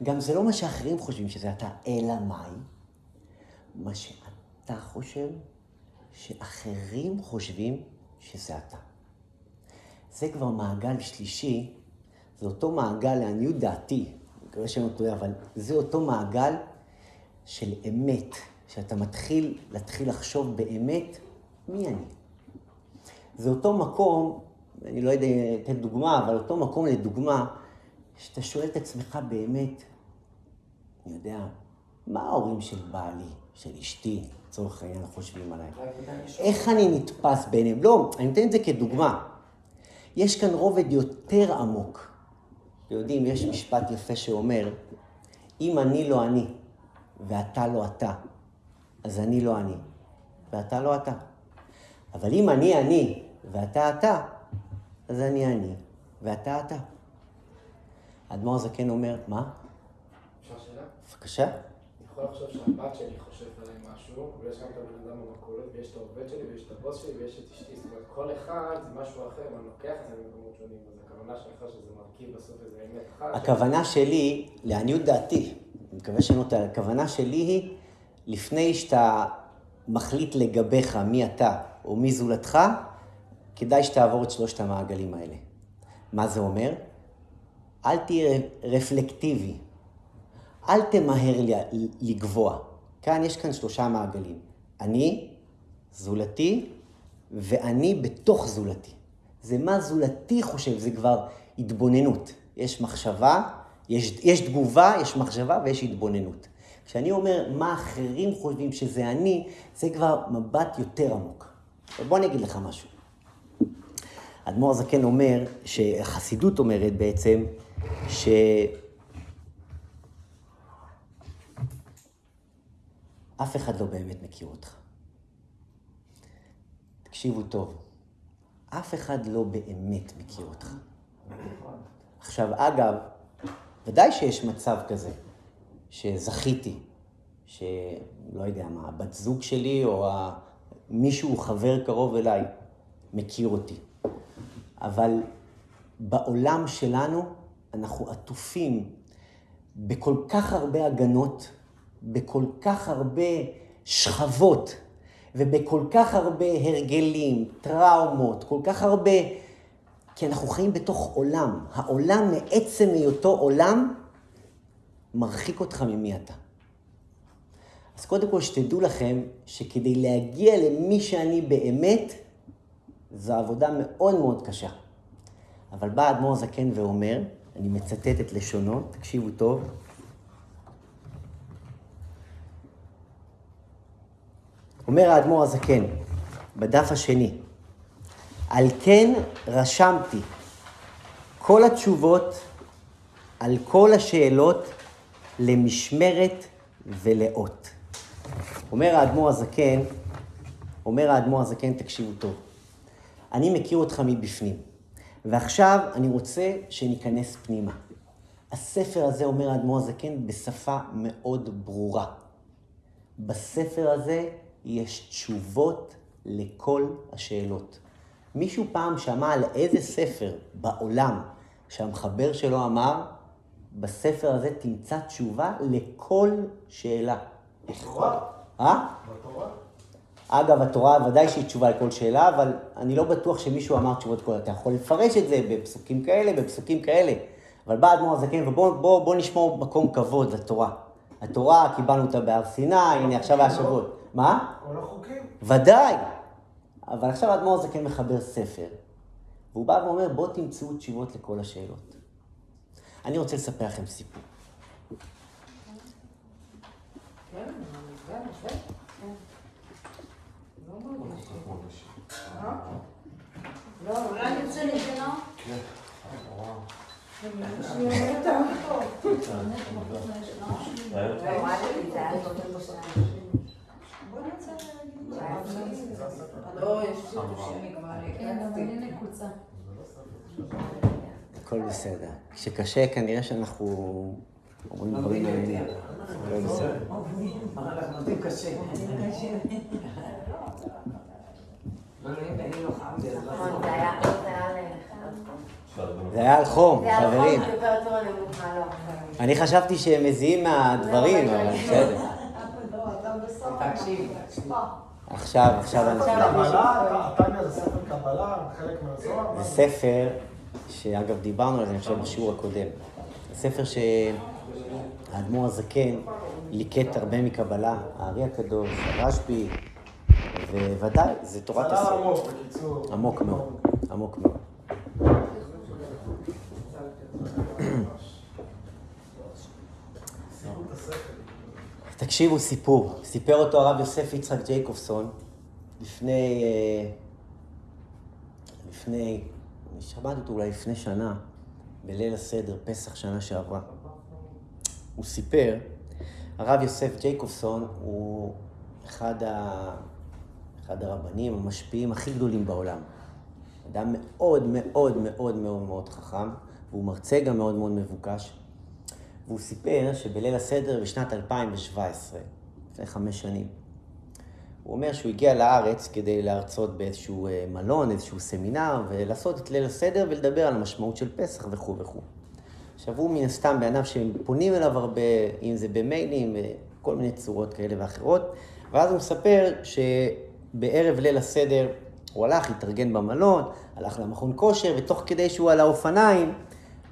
גם זה לא מה שאחרים חושבים שזה אתה, אלא מהי? מה שאתה חושב, שאחרים חושבים שזה אתה. זה כבר מעגל שלישי, זה אותו מעגל, לעניות דעתי, אני מקווה שאני לא טועה, אבל זה אותו מעגל של אמת, שאתה להתחיל לחשוב באמת מי אני. זה אותו מקום, אני לא יודע לתת דוגמה, אבל אותו מקום לדוגמה, שאתה שואל את עצמך באמת, אני יודע, מה ההורים של בעלי, של אשתי, לצורך העניין, חושבים עליי? איך אני נתפס ביניהם? לא, אני נותן את זה כדוגמה. יש כאן רובד יותר עמוק. אתם יודעים, יש משפט יפה שאומר, אם אני לא אני, ואתה לא אתה, אז אני לא אני, ואתה לא אתה. אבל אם אני, ואתה אתה, אז אני, ואתה אתה. האדמו"ר הזקן אומר, מה? אפשר שאלה? בבקשה? אני יכול לחשוב שהבת שלי חושבת עליי משהו, ויש גם את הבן אדם במכולת, ויש את העובד שלי, ויש את הבוס שלי, ויש את אשתי, זאת אומרת, כל אחד זה משהו אחר, ואני לוקח את זה ממקומות שונים, אז הכוונה שלך שזה מרכיב בסוף איזה אמת אחת. הכוונה שלי, לעניות דעתי, אני מקווה שנותה, הכוונה שלי היא, לפני שאתה מחליט לגביך מי אתה או מי זולתך, כדאי שתעבור את שלושת המעגלים האלה. מה זה אומר? אל תהיה רפלקטיבי. אל תמהר לגבוה. כאן יש כאן שלושה מעגלים. אני, זולתי, ואני בתוך זולתי. זה מה זולתי חושב, זה כבר התבוננות. יש מחשבה, יש תגובה, יש מחשבה ויש התבוננות. כשאני אומר מה אחרים חושבים שזה אני, זה כבר מבט יותר עמוק. בוא אני אגיד לך משהו. אדמו"ר הזקן אומר, שהחסידות אומרת בעצם, שאף אחד לא באמת מכיר אותך. תקשיבו טוב, אף אחד לא באמת מכיר אותך. עכשיו, אגב, ודאי שיש מצב כזה, שזכיתי, שלא יודע מה, הבת זוג שלי או מישהו חבר קרוב אליי מכיר אותי. אבל בעולם שלנו אנחנו עטופים בכל כך הרבה הגנות, בכל כך הרבה שכבות, ובכל כך הרבה הרגלים, טראומות, כל כך הרבה, כי אנחנו חיים בתוך עולם. העולם מעצם היותו עולם, מרחיק אותך ממי אתה. אז קודם כל שתדעו לכם שכדי להגיע למי שאני באמת, זו עבודה מאוד מאוד קשה. אבל בא אדמו"ר הזקן ואומר, אני מצטט את לשונו, תקשיבו טוב. אומר האדמו"ר הזקן, בדף השני, על כן רשמתי כל התשובות על כל השאלות למשמרת ולאות. אומר האדמו"ר הזקן, תקשיבו טוב. אני מכיר אותך מבפנים, ועכשיו אני רוצה שניכנס פנימה. הספר הזה, אומר האדמו"ר הזקן, בשפה מאוד ברורה. בספר הזה יש תשובות לכל השאלות. מישהו פעם שמע על איזה ספר בעולם שהמחבר שלו אמר, בספר הזה תמצא תשובה לכל שאלה. התורה? התורה? אגב, התורה ודאי שהיא תשובה לכל שאלה, אבל אני לא בטוח שמישהו אמר תשובות כל. אתה יכול לפרש את זה בפסוקים כאלה, בפסוקים כאלה. אבל בא אדמו"ר הזקן, ובוא נשמור מקום כבוד לתורה. התורה, קיבלנו אותה בהר סיני, הנה עכשיו השבועות. מה? כל החוקים. ודאי. אבל עכשיו אדמו"ר הזקן מחבר ספר, והוא בא ואומר, בוא תמצאו תשובות לכל השאלות. אני רוצה לספר לכם סיפור. אולי נמצא נגדנו? כן. בוא נמצא נגיד. לא, יש סיפור שאני כבר נקרצתי. אני נקוצה. הכל בסדר. כשקשה, כנראה שאנחנו אומרים דברים מעניינים. הכל בסדר. אנחנו נותנים קשה. זה היה על חום, חברים. אני חשבתי שהם מזיעים מהדברים, אבל בסדר. תקשיב, תקשיב. עכשיו אני... קבלה, תניא זה ספר קבלה, חלק מהזוהר. זה ספר שאגב דיברנו על זה, אני חושב, בשיעור הקודם. זה ספר שהאדמו"ר הזקן ליקט הרבה מקבלה, הארי הקדוש, הרשב"י, וודאי, זה תורת הסוד. זה היה עמוק, בקיצור. עמוק מאוד, עמוק מאוד. תקשיבו סיפור. סיפר אותו הרב יוסף יצחק ג'ייקובסון לפני, אני שמעתי אותו אולי לפני שנה, בליל הסדר, פסח שנה שעברה. הוא סיפר, הרב יוסף ג'ייקובסון הוא אחד הרבנים המשפיעים הכי גדולים בעולם. אדם מאוד מאוד מאוד מאוד חכם, והוא מרצה גם מאוד מאוד מבוקש. והוא סיפר שבליל הסדר בשנת 2017, לפני 5 שנים, הוא אומר שהוא הגיע לארץ כדי להרצות באיזשהו מלון, איזשהו סמינר, ולעשות את ליל הסדר ולדבר על המשמעות של פסח וכו' וכו'. עכשיו הוא מן הסתם בענב שפונים אליו הרבה, אם זה במיילים וכל מיני צורות כאלה ואחרות, ואז הוא מספר שבערב ליל הסדר הוא הלך, התארגן במלון, הלך למכון כושר, ותוך כדי שהוא על האופניים,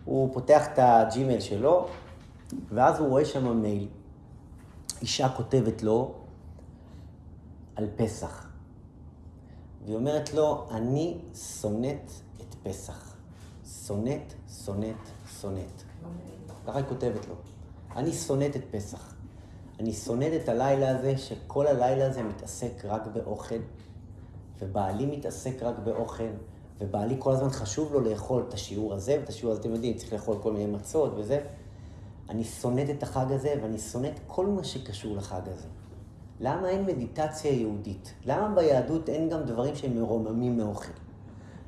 הוא פותח את הג'ימייל שלו, ואז הוא רואה שם מייל. אישה כותבת לו על פסח. והיא אומרת לו, אני שונאת את פסח. שונאת, שונאת, שונאת. ככה היא כותבת לו. אני שונאת את פסח. אני שונאת את הלילה הזה, שכל הלילה הזה מתעסק רק באוכל, ובעלי מתעסק רק באוכל, ובעלי כל הזמן חשוב לו לאכול את השיעור הזה, ואת השיעור הזה, אתם יודעים, צריך לאכול כל מיני מצות וזה. אני שונאת את החג הזה, ואני שונאת כל מה שקשור לחג הזה. למה אין מדיטציה יהודית? למה ביהדות אין גם דברים שהם מרוממים מאוכל?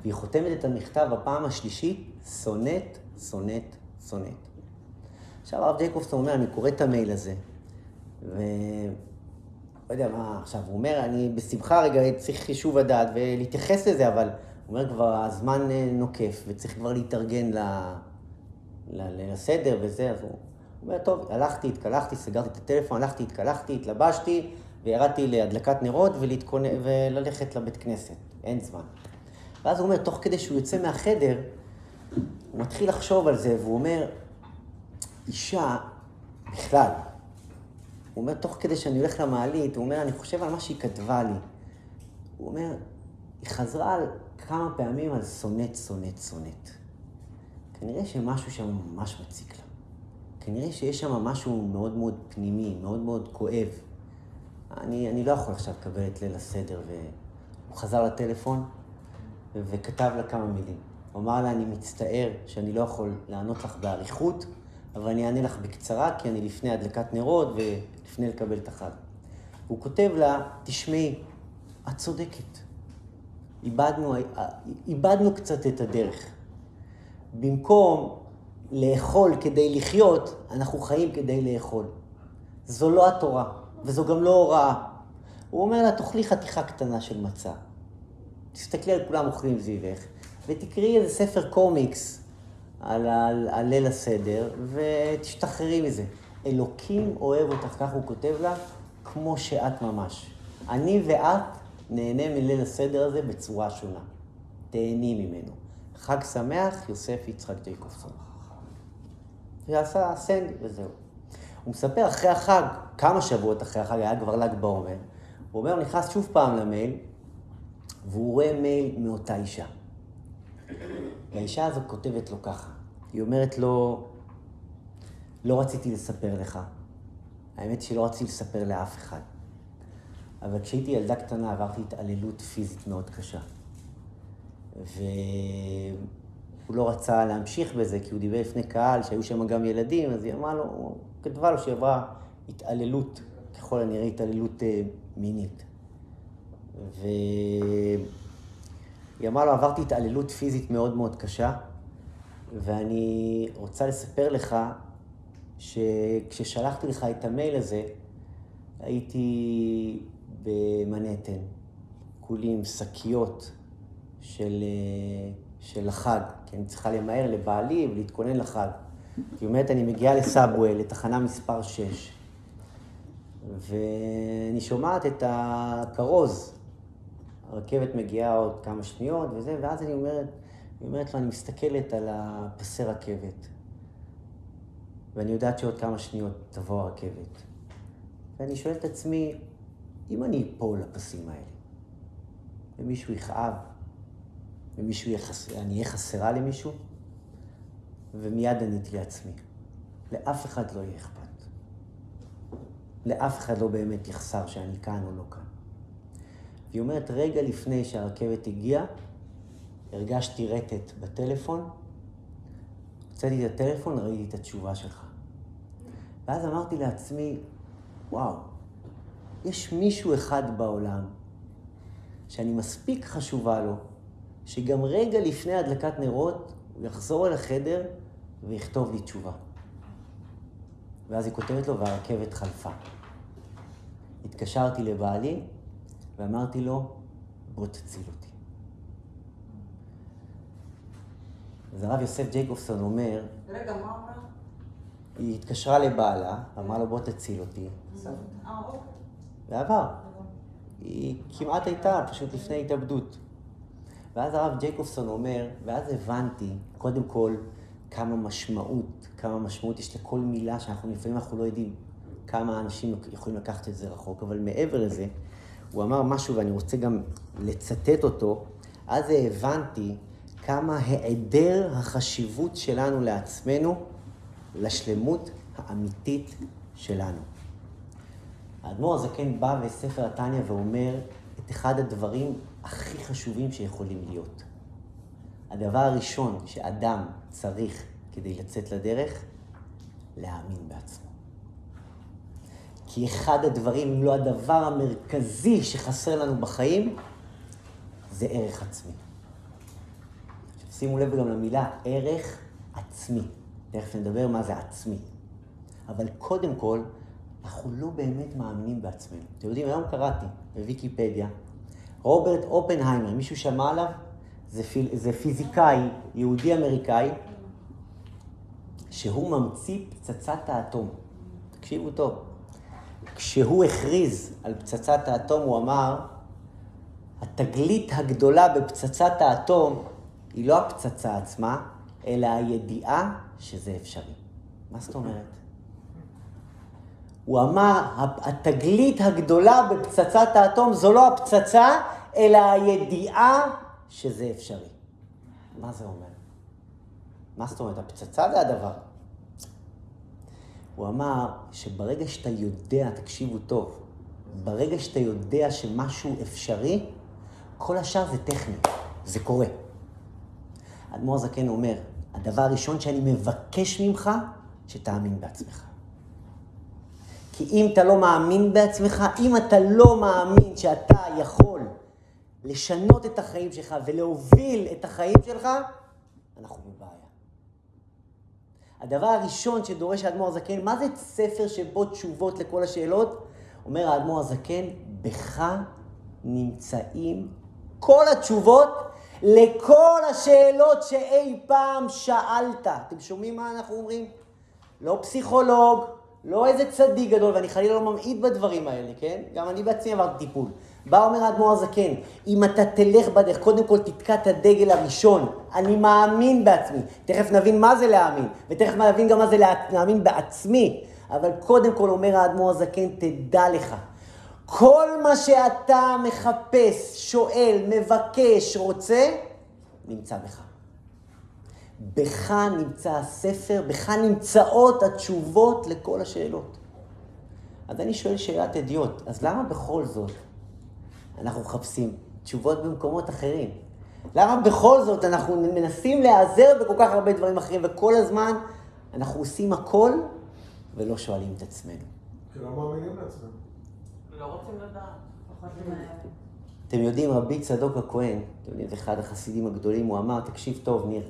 והיא חותמת את המכתב הפעם השלישית, שונאת, שונאת, שונאת. עכשיו הרב ג'ייקובסון אומר, אני קורא את המייל הזה, לא יודע מה, עכשיו הוא אומר, אני בשמחה רגע צריך חישוב הדעת ולהתייחס לזה, אבל הוא אומר כבר הזמן נוקף וצריך כבר להתארגן לסדר וזה, אז הוא אומר, טוב, הלכתי, התקלחתי, סגרתי את הטלפון, הלכתי, התקלחתי, התלבשתי וירדתי להדלקת נרות וללכת לבית כנסת, אין זמן. ואז הוא אומר, תוך כדי שהוא יוצא מהחדר, הוא מתחיל לחשוב על זה, והוא אומר, אישה בכלל, הוא אומר, תוך כדי שאני הולך למעלית, הוא אומר, אני חושב על מה שהיא כתבה לי. הוא אומר, היא חזרה על כמה פעמים על שונאת, שונאת, שונאת. כנראה שמשהו שם ממש מציק לה. כנראה שיש שם משהו מאוד מאוד פנימי, מאוד מאוד כואב. אני לא יכול עכשיו לקבל את ליל הסדר, והוא חזר לטלפון וכתב לה כמה מילים. הוא אמר לה, אני מצטער שאני לא יכול לענות לך באריכות, אבל אני אענה לך בקצרה, כי אני לפני הדלקת נרות ולפני לקבל את החג. הוא כותב לה, תשמעי, את צודקת. איבדנו קצת את הדרך. במקום לאכול כדי לחיות, אנחנו חיים כדי לאכול. זו לא התורה, וזו גם לא הוראה. הוא אומר לה, תאכלי חתיכה קטנה של מצה. תסתכלי על כולם אוכלים זיווך, ותקראי איזה ספר קומיקס, על ליל הסדר, ותשתחררי מזה. אלוקים אוהב אותך, כך הוא כותב לה, כמו שאת ממש. אני ואת נהנה מליל הסדר הזה בצורה שונה. תהני ממנו. חג שמח, יוסף יצחק ג'ייקובסון. ועשה סנד וזהו. הוא מספר אחרי החג, כמה שבועות אחרי החג, היה כבר ל"ג בעומר, הוא אומר, נכנס שוב פעם למייל, והוא רואה מייל מאותה אישה. והאישה הזו כותבת לו ככה, היא אומרת לו, לא רציתי לספר לך, האמת שלא רציתי לספר לאף אחד, אבל כשהייתי ילדה קטנה עברתי התעללות פיזית מאוד קשה, והוא לא רצה להמשיך בזה, כי הוא דיבר לפני קהל שהיו שם גם ילדים, אז היא אמרה לו, הוא כתבה לו שהיא עברה התעללות, ככל הנראה התעללות מינית. היא אמרה לו, עברתי התעללות פיזית מאוד מאוד קשה, ואני רוצה לספר לך שכששלחתי לך את המייל הזה, הייתי במנהטן, כולי עם שקיות של החג, כי אני צריכה למהר לבעלי ולהתכונן לחג. היא אומרת, אני מגיעה לסאבווי, לתחנה מספר 6, ואני שומעת את הכרוז, הרכבת מגיעה עוד כמה שניות וזה, ואז אני אומרת לו, אני מסתכלת על הפסי רכבת, ואני יודעת שעוד כמה שניות תבוא הרכבת. ואני שואל את עצמי, אם אני אפול לפסים האלה, ומישהו יכאב, אני אהיה חסרה למישהו, ומיד עניתי לעצמי, לאף אחד לא יהיה אכפת. לאף אחד לא באמת יחסר שאני כאן או לא כאן. היא אומרת, רגע לפני שהרכבת הגיעה, הרגשתי רטט בטלפון, הוצאתי את הטלפון, ראיתי את התשובה שלך. ואז אמרתי לעצמי, וואו, יש מישהו אחד בעולם שאני מספיק חשובה לו, שגם רגע לפני הדלקת נרות הוא יחזור אל החדר ויכתוב לי תשובה. ואז היא כותבת לו, והרכבת חלפה. התקשרתי לבעלי ואמרתי לו, בוא תציל אותי. אז הרב יוסף ג'ייקובסון אומר, רגע, מה אמרה? היא התקשרה לבעלה, אמרה לו, בוא תציל אותי. ועבר. היא כמעט הייתה, פשוט לפני התאבדות. ואז הרב ג'ייקובסון אומר, ואז הבנתי, קודם כל, כמה משמעות יש לכל מילה שאנחנו לפעמים אנחנו לא יודעים. כמה אנשים יכולים לקחת את זה רחוק, אבל מעבר לזה, הוא אמר משהו ואני רוצה גם לצטט אותו, אז הבנתי כמה העדר החשיבות שלנו לעצמנו, לשלמות האמיתית שלנו. האדמו"ר הזקן בא בספר התניא ואומר את אחד הדברים הכי חשובים שיכולים להיות. הדבר הראשון שאדם צריך כדי לצאת לדרך, להאמין בעצמו. כי אחד הדברים, אם לא הדבר המרכזי שחסר לנו בחיים, זה ערך עצמי. שימו לב גם למילה ערך עצמי. תכף נדבר מה זה עצמי. אבל קודם כל, אנחנו לא באמת מאמינים בעצמנו. אתם יודעים, היום קראתי בוויקיפדיה, רוברט אופנהיימר, מישהו שמע עליו? זה פיזיקאי, יהודי-אמריקאי, שהוא ממציא פצצת האטום. תקשיבו טוב. כשהוא הכריז על פצצת האטום, הוא אמר, התגלית הגדולה בפצצת האטום היא לא הפצצה עצמה, אלא הידיעה שזה אפשרי. מה זאת אומרת? הוא אמר, התגלית הגדולה בפצצת האטום זו לא הפצצה, אלא הידיעה שזה אפשרי. מה זה אומר? מה זאת אומרת? הפצצה זה הדבר. הוא אמר שברגע שאתה יודע, תקשיבו טוב, ברגע שאתה יודע שמשהו אפשרי, כל השאר זה טכני, זה קורה. האדמו"ר הזקן אומר, הדבר הראשון שאני מבקש ממך, שתאמין בעצמך. כי אם אתה לא מאמין בעצמך, אם אתה לא מאמין שאתה יכול לשנות את החיים שלך ולהוביל את החיים שלך, אנחנו בבעיה. הדבר הראשון שדורש האדמו"ר הזקן, מה זה ספר שבו תשובות לכל השאלות? אומר האדמו"ר הזקן, בך נמצאים כל התשובות לכל השאלות שאי פעם שאלת. אתם שומעים מה אנחנו אומרים? לא פסיכולוג, לא איזה צדיק גדול, ואני חלילה לא ממעיט בדברים האלה, כן? גם אני בעצמי עברתי טיפול. בא אומר האדמו"ר הזקן, אם אתה תלך בדרך, קודם כל תתקע את הדגל הראשון, אני מאמין בעצמי. תכף נבין מה זה להאמין, ותכף נבין גם מה זה להאמין בעצמי. אבל קודם כל אומר האדמו"ר הזקן, תדע לך, כל מה שאתה מחפש, שואל, מבקש, רוצה, נמצא בך. בך נמצא הספר, בך נמצאות התשובות לכל השאלות. אז אני שואל שאלת אידיוט, אז למה בכל זאת אנחנו מחפשים תשובות במקומות אחרים? למה בכל זאת אנחנו מנסים להיעזר בכל כך הרבה דברים אחרים, וכל הזמן אנחנו עושים הכל ולא שואלים את עצמנו? כי לא מאמינים לעצמנו. לא רוצים לדעת. אתם יודעים, רבי צדוק הכהן, אתם יודעים, אחד החסידים הגדולים, הוא אמר, תקשיב טוב, ניר,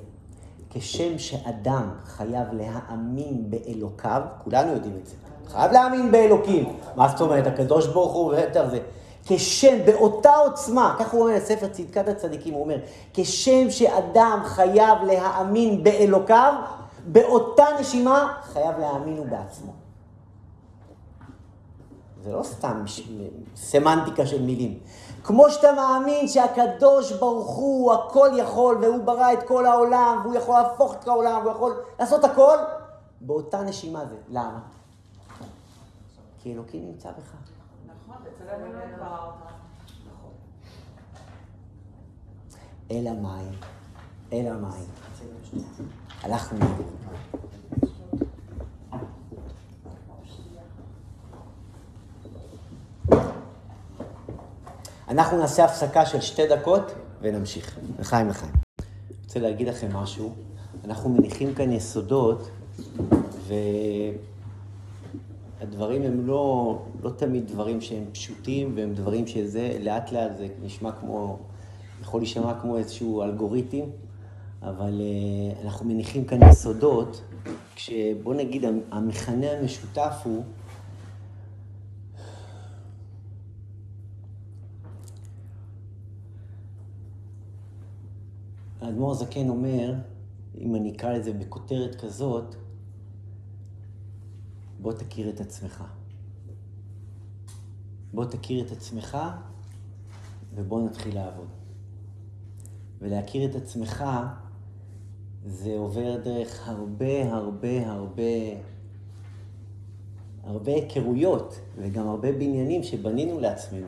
כשם שאדם חייב להאמין באלוקיו, כולנו יודעים את זה, חייב להאמין באלוקים. מה זאת אומרת? הקדוש ברוך הוא ואתה זה. כשם, באותה עוצמה, כך הוא אומר בספר צדקת הצדיקים, הוא אומר, כשם שאדם חייב להאמין באלוקיו, באותה נשימה חייב להאמין בעצמו. זה לא סתם סמנטיקה של מילים. כמו שאתה מאמין שהקדוש ברוך הוא הכל יכול, והוא ברא את כל העולם, והוא יכול להפוך את העולם, והוא יכול לעשות הכל, באותה נשימה זה. למה? כי אלוקי נמצא בך. נכון, בצלם אלוהים ברא אותך. נכון. אל המים, אל המים. הלכנו. אנחנו נעשה הפסקה של 2 דקות ונמשיך. לחיים לחיים. אני רוצה להגיד לכם משהו. אנחנו מניחים כאן יסודות, והדברים הם לא תמיד דברים שהם פשוטים, והם דברים שזה לאט לאט זה נשמע כמו, יכול להישמע כמו איזשהו אלגוריתם, אבל אנחנו מניחים כאן יסודות, כשבוא נגיד המכנה המשותף הוא האדמו"ר הזקן אומר, אם אני אקרא לזה בכותרת כזאת, בוא תכיר את עצמך. בוא תכיר את עצמך ובוא נתחיל לעבוד. ולהכיר את עצמך זה עובר דרך הרבה הרבה הרבה הרבה היכרויות וגם הרבה בניינים שבנינו לעצמנו.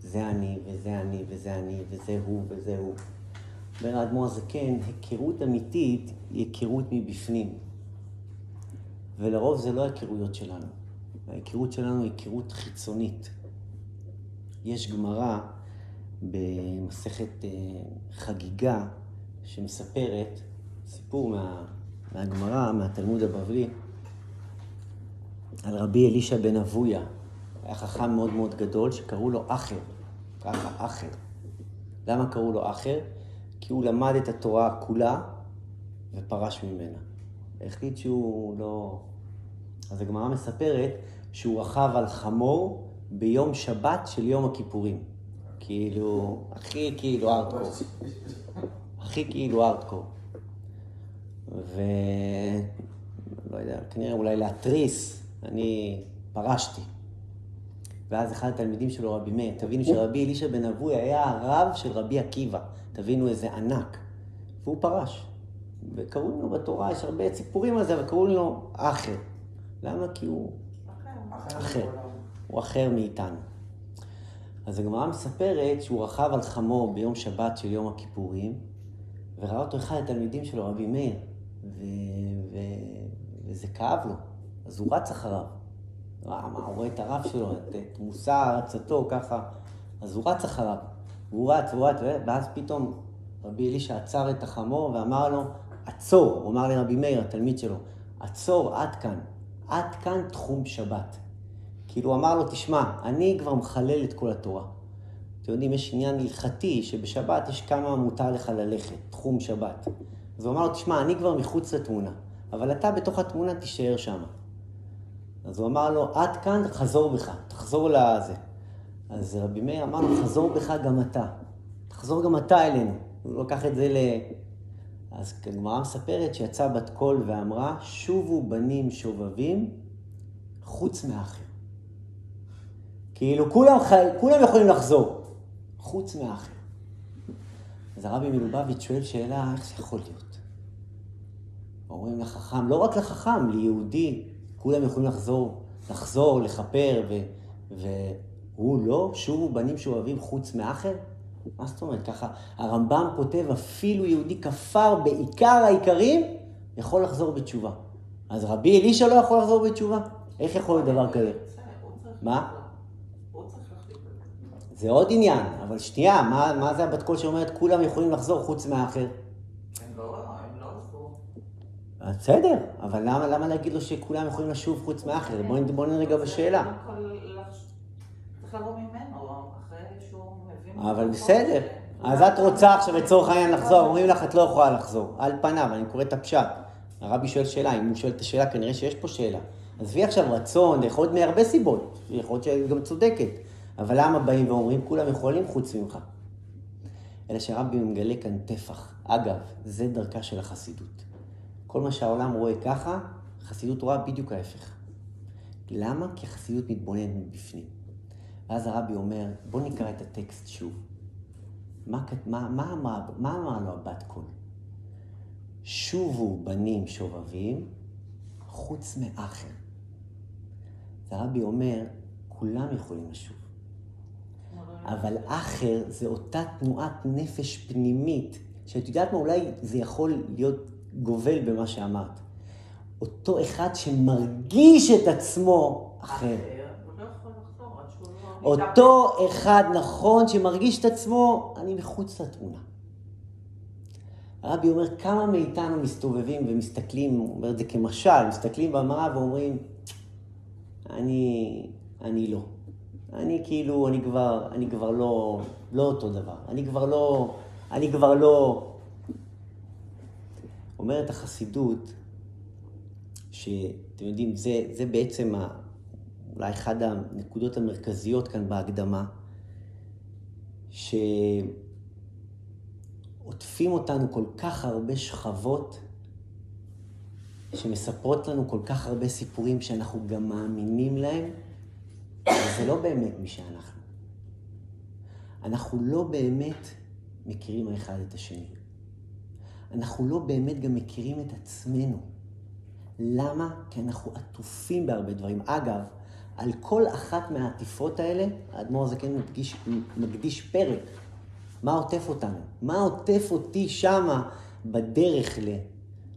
זה אני וזה אני וזה אני וזה הוא וזה הוא. אומר האדמו"ר הזקן, היכרות אמיתית היא היכרות מבפנים. ולרוב זה לא היכרויות שלנו. ההיכרות שלנו היא היכרות חיצונית. יש גמרא במסכת חגיגה שמספרת סיפור מהגמרא, מהתלמוד הבבלי, על רבי אלישע בן אבויה. היה חכם מאוד מאוד גדול שקראו לו אחר. ככה, אחר. למה קראו לו אחר? כי הוא למד את התורה כולה ופרש ממנה. החליט שהוא לא... אז הגמרא מספרת שהוא רכב על חמור ביום שבת של יום הכיפורים. כאילו, הכי כאילו ארדקור. הכי כאילו ארדקור. ולא יודע, כנראה אולי להתריס, אני פרשתי. ואז אחד התלמידים שלו, רבי מאיר, תבינו שרבי אלישע בן אבויה היה הרב של רבי עקיבא. תבינו איזה ענק. והוא פרש. וקראו לו בתורה, יש הרבה ציפורים על זה, וקראו לו אחר. למה? כי הוא אחר. אחר. הוא אחר מאיתנו. אז הגמרא מספרת שהוא רכב על חמו ביום שבת של יום הכיפורים, וראה אותו אחד התלמידים שלו, רבי מאיר, וזה כאב לו. אז הוא רץ אחריו. מה, הוא רואה את הרב שלו, את מוסר הרצתו, ככה. אז הוא רץ אחריו. והוא רץ, ואז פתאום רבי אלישע עצר את החמור ואמר לו, עצור, הוא אמר לרבי מאיר, התלמיד שלו, עצור, עד כאן תחום שבת. כאילו הוא אמר לו, תשמע, אני כבר מחלל את כל התורה. אתם יודעים, יש עניין הלכתי שבשבת יש כמה מותר לך ללכת, תחום שבת. אז הוא אמר לו, תשמע, אני כבר מחוץ לתמונה, אבל אתה בתוך התמונה תישאר שם. אז הוא אמר לו, עד כאן חזור בך, תחזור לזה. אז רבי מאיר אמר לו, חזור בך גם אתה. תחזור גם אתה אלינו. הוא לקח את זה אז הגמרא מספרת שיצאה בת קול ואמרה, שובו בנים שובבים חוץ מהאחר. כאילו כולם יכולים לחזור, חוץ מהאחר. אז הרבי מלובביץ' שואל שאלה, איך זה יכול להיות? אומרים לחכם, לא רק לחכם, ליהודי, כולם יכולים לחזור, לחפר, והוא לא, שובו בנים שובבים חוץ מהאחר? מה זאת אומרת? ככה, הרמב"ם כותב, אפילו יהודי כפר בעיקר העיקרים, יכול לחזור בתשובה. אז רבי אלישע לא יכול לחזור בתשובה? איך יכול להיות דבר כזה? מה? זה עוד עניין, אבל שנייה, מה זה הבת קול שאומרת, כולם יכולים לחזור חוץ מהאחר? הם לא לחזור. בסדר, אבל למה להגיד לו שכולם יכולים לשוב חוץ מהאחר? בואו נרגע בשאלה. צריך לבוא ממנו, אחרי שהוא... אבל בסדר, אז את רוצה עכשיו לצורך העניין לחזור, אומרים לך את לא יכולה לחזור, על פניו, אני קורא את הפשט, הרבי שואל שאלה, אם הוא שואל את השאלה כנראה שיש פה שאלה, אז והיא עכשיו רצון, זה יכול להיות מהרבה סיבות, יכול להיות שהיא גם צודקת, אבל למה באים ואומרים כולם יכולים חוץ ממך? אלא שהרבי מגלה כאן טפח, אגב, זה דרכה של החסידות, כל מה שהעולם רואה ככה, החסידות רואה בדיוק ההפך, למה? כי החסידות מתבוננת מבפנים. ואז הרבי אומר, בוא נקרא את הטקסט שוב. מה אמר לו הבת קול? שובו בנים שובבים, חוץ מאחר. הרבי אומר, כולם יכולים לשוב. אבל אחר זה אותה תנועת נפש פנימית, שאת יודעת מה, אולי זה יכול להיות גובל במה שאמרת. אותו אחד שמרגיש את עצמו אחר. אותו אחד נכון שמרגיש את עצמו, אני מחוץ לתמונה. הרבי אומר, כמה מאיתנו מסתובבים ומסתכלים, הוא אומר את זה כמשל, מסתכלים במראה ואומרים, אני לא. אני כאילו, אני כבר לא אותו דבר. אני כבר לא, אומרת החסידות, שאתם יודעים, זה בעצם אולי אחד הנקודות המרכזיות כאן בהקדמה, שעוטפים אותנו כל כך הרבה שכבות, שמספרות לנו כל כך הרבה סיפורים שאנחנו גם מאמינים להם, וזה לא באמת מי שאנחנו. אנחנו לא באמת מכירים האחד את השני. אנחנו לא באמת גם מכירים את עצמנו. למה? כי אנחנו עטופים בהרבה דברים. אגב, על כל אחת מהעטיפות האלה, האדמו"ר הזקן מקדיש פרק. מה עוטף אותנו? מה עוטף אותי שמה בדרך ל...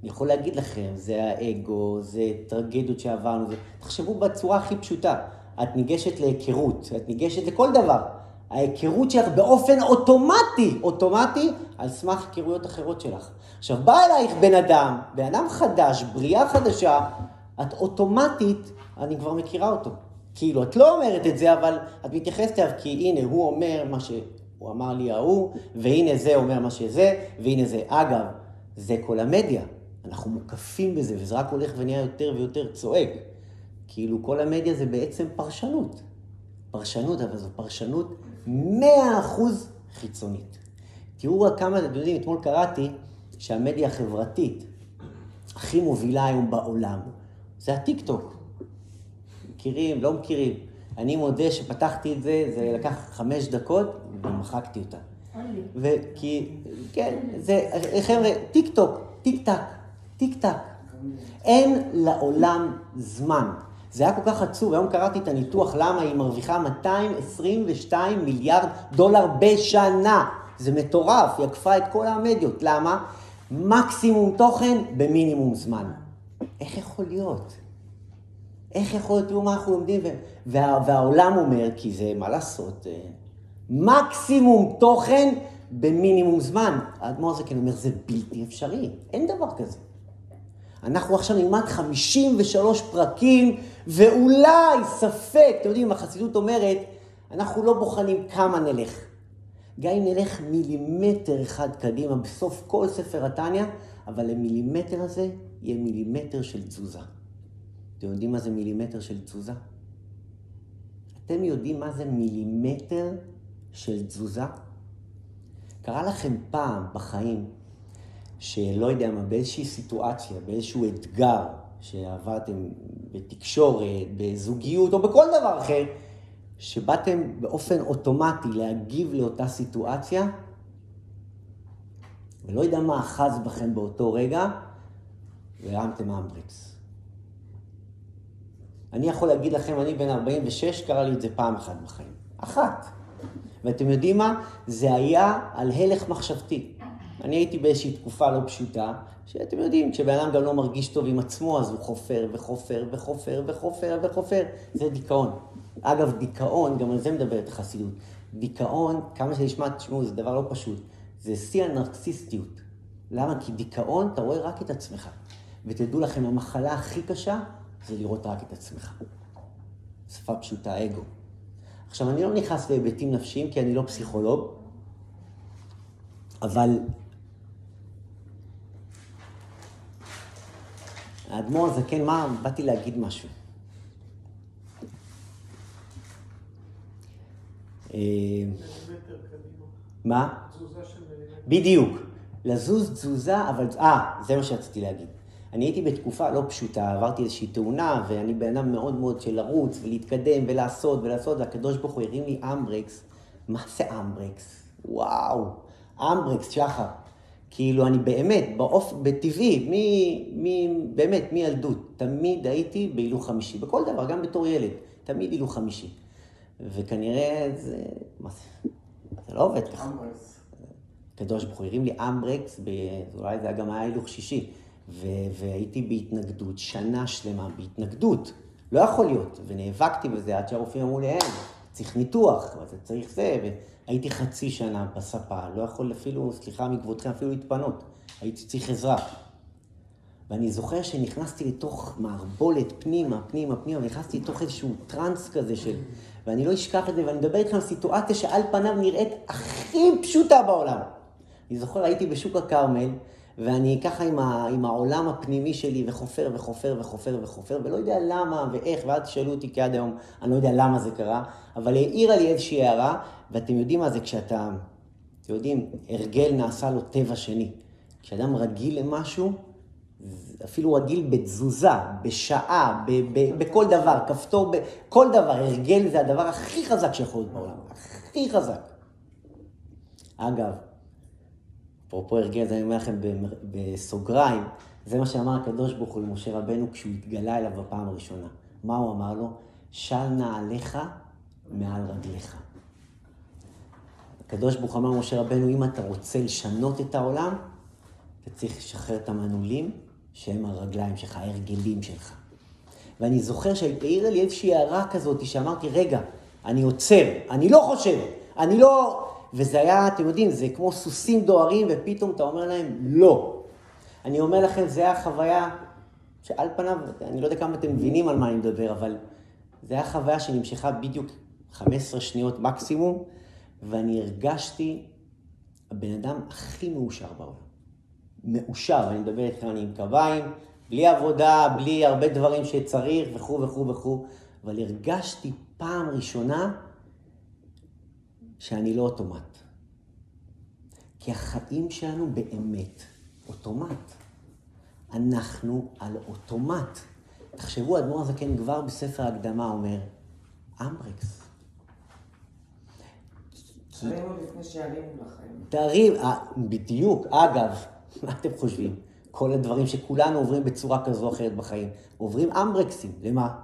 אני יכול להגיד לכם, זה האגו, זה טרגדיות שעברנו, זה... תחשבו בצורה הכי פשוטה. את ניגשת להיכרות, את ניגשת לכל דבר. ההיכרות שלך באופן אוטומטי, על סמך היכרויות אחרות שלך. עכשיו, בא אלייך בן אדם חדש, בריאה חדשה, את אוטומטית, אני כבר מכירה אותו. כאילו, את לא אומרת את זה, אבל את מתייחסת אליו, כי הנה, הוא אומר מה שהוא אמר לי ההוא, והנה זה אומר מה שזה, והנה זה. אגב, זה כל המדיה. אנחנו מוקפים בזה, וזה רק הולך ונהיה יותר ויותר צועק. כאילו, כל המדיה זה בעצם פרשנות, אבל זו פרשנות 100% חיצונית. תראו רק כמה, אתם יודעים, אתמול קראתי שהמדיה החברתית הכי מובילה היום בעולם. זה הטיקטוק. מכירים, לא מכירים. אני מודה שפתחתי את זה, זה לקח 5 דקות, ומחקתי אותה. וכי, כן, זה, חבר'ה, טיקטוק, טיק-טק. אין לעולם זמן. זה היה כל כך עצוב, היום קראתי את הניתוח, למה היא מרוויחה $222 מיליארד בשנה. זה מטורף, היא עקפה את כל המדיות. למה? מקסימום תוכן במינימום זמן. איך יכול להיות? תראו מה אנחנו לומדים, והעולם אומר, כי זה מה לעשות, מקסימום תוכן במינימום זמן. האדמו"ר הזקן אומר, זה בלתי אפשרי, אין דבר כזה. אנחנו עכשיו נלמד 53 פרקים, ואולי ספק, אתם יודעים, החסידות אומרת, אנחנו לא בוחנים כמה נלך. גם אם נלך מילימטר אחד קדימה, בסוף כל ספר התניא, אבל המילימטר הזה יהיה מילימטר של תזוזה. אתם יודעים מה זה מילימטר של תזוזה? אתם יודעים מה זה מילימטר של תזוזה? קרה לכם פעם בחיים, שלא יודע מה, באיזושהי סיטואציה, באיזשהו אתגר שעברתם בתקשורת, בזוגיות או בכל דבר אחר, שבאתם באופן אוטומטי להגיב לאותה סיטואציה, ולא יודע מה אחז בכם באותו רגע, והרמתם אמברקס. אני יכול להגיד לכם, אני בן 46, קרה לי את זה פעם אחת בחיים. אחת. ואתם יודעים מה? זה היה על הלך מחשבתי. אני הייתי באיזושהי תקופה לא פשוטה, שאתם יודעים, כשבאדם גם לא מרגיש טוב עם עצמו, אז הוא חופר. זה דיכאון. אגב, דיכאון, גם על זה מדברת החסידות. דיכאון, כמה שנשמע, תשמעו, זה דבר לא פשוט. זה שיא הנרקסיסטיות. למה? כי דיכאון, אתה רואה רק את עצמך. ותדעו לכם, המחלה הכי קשה, זה לראות רק את עצמך. שפה פשוטה, אגו. עכשיו, אני לא נכנס להיבטים נפשיים, כי אני לא פסיכולוג, אבל... האדמו"ר הזקן, מה? באתי להגיד משהו. מה? בדיוק. לזוז תזוזה, אבל... זה מה שרציתי להגיד. אני הייתי בתקופה לא פשוטה, עברתי איזושהי תאונה, ואני בעינם מאוד מאוד של לרוץ, ולהתקדם, ולעשות, והקדוש ברוך הוא הרים לי אמברקס. מה זה אמברקס? וואו. אמברקס, שחר. כאילו, אני באמת, בטבעי, באמת, מילדות, תמיד הייתי בהילוך חמישי, בכל דבר, גם בתור ילד, תמיד הילוך חמישי. וכנראה זה... מה זה? זה לא עובד ככה. אמברקס. קדוש ברוך הוא הרים לי אמברקס, אולי זה גם היה הילוך שישי. והייתי בהתנגדות, שנה שלמה בהתנגדות, לא יכול להיות, ונאבקתי בזה עד שהרופאים אמרו לי, צריך ניתוח, אתה צריך זה, והייתי חצי שנה בספה, לא יכול אפילו, סליחה מכבודכם, אפילו להתפנות, הייתי צריך עזרה. ואני זוכר שנכנסתי לתוך מערבולת פנימה, ונכנסתי לתוך איזשהו טרנס כזה של, ואני לא אשכח את זה, ואני מדבר איתכם על סיטואציה שעל פניו נראית הכי פשוטה בעולם. אני זוכר, הייתי בשוק הכרמל, ואני ככה עם העולם הפנימי שלי, וחופר וחופר וחופר וחופר, ולא יודע למה ואיך, ועד שאלו אותי כעד היום, אני לא יודע למה זה קרה, אבל העירה לי איזושהי הערה, ואתם יודעים מה זה כשאתה, אתם יודעים, הרגל נעשה לו טבע שני. כשאדם רגיל למשהו, אפילו רגיל בתזוזה, בשעה, בכל דבר, כפתור, כל דבר, הרגל זה הדבר הכי חזק שיכול להיות בעולם, הכי חזק. אגב, אפרופו הרגל, זה אני אומר לכם בסוגריים, זה מה שאמר הקדוש ברוך הוא למשה רבנו כשהוא התגלה אליו בפעם הראשונה. מה הוא אמר לו? של נעליך מעל רגליך. הקדוש ברוך הוא אמר למשה רבנו, אם אתה רוצה לשנות את העולם, אתה צריך לשחרר את המנעולים שהם הרגליים שלך, ההרגלים שלך. ואני זוכר שהעיר לי איזושהי הערה כזאת שאמרתי, רגע, אני עוצר, אני לא חושב, אני לא... וזה היה, אתם יודעים, זה כמו סוסים דוהרים, ופתאום אתה אומר להם, לא. אני אומר לכם, זה היה חוויה שעל פניו, אני לא יודע כמה אתם מבינים על מה אני מדבר, אבל זה היה חוויה שנמשכה בדיוק 15 שניות מקסימום, ואני הרגשתי הבן אדם הכי מאושר בעולם. מאושר, אני מדבר איתכם, אני עם קביים, בלי עבודה, בלי הרבה דברים שצריך, וכו וכו וכו, אבל הרגשתי פעם ראשונה, שאני לא אוטומט. כי החיים שלנו באמת אוטומט. אנחנו על אוטומט. תחשבו, האדמו"ר הזקן כבר בספר ההקדמה אומר, אמברקס. תרימו לפני שעלינו לחיים. תרימו, בדיוק, אגב, מה אתם חושבים? כל הדברים שכולנו עוברים בצורה כזו או אחרת בחיים, עוברים אמברקסים, למה?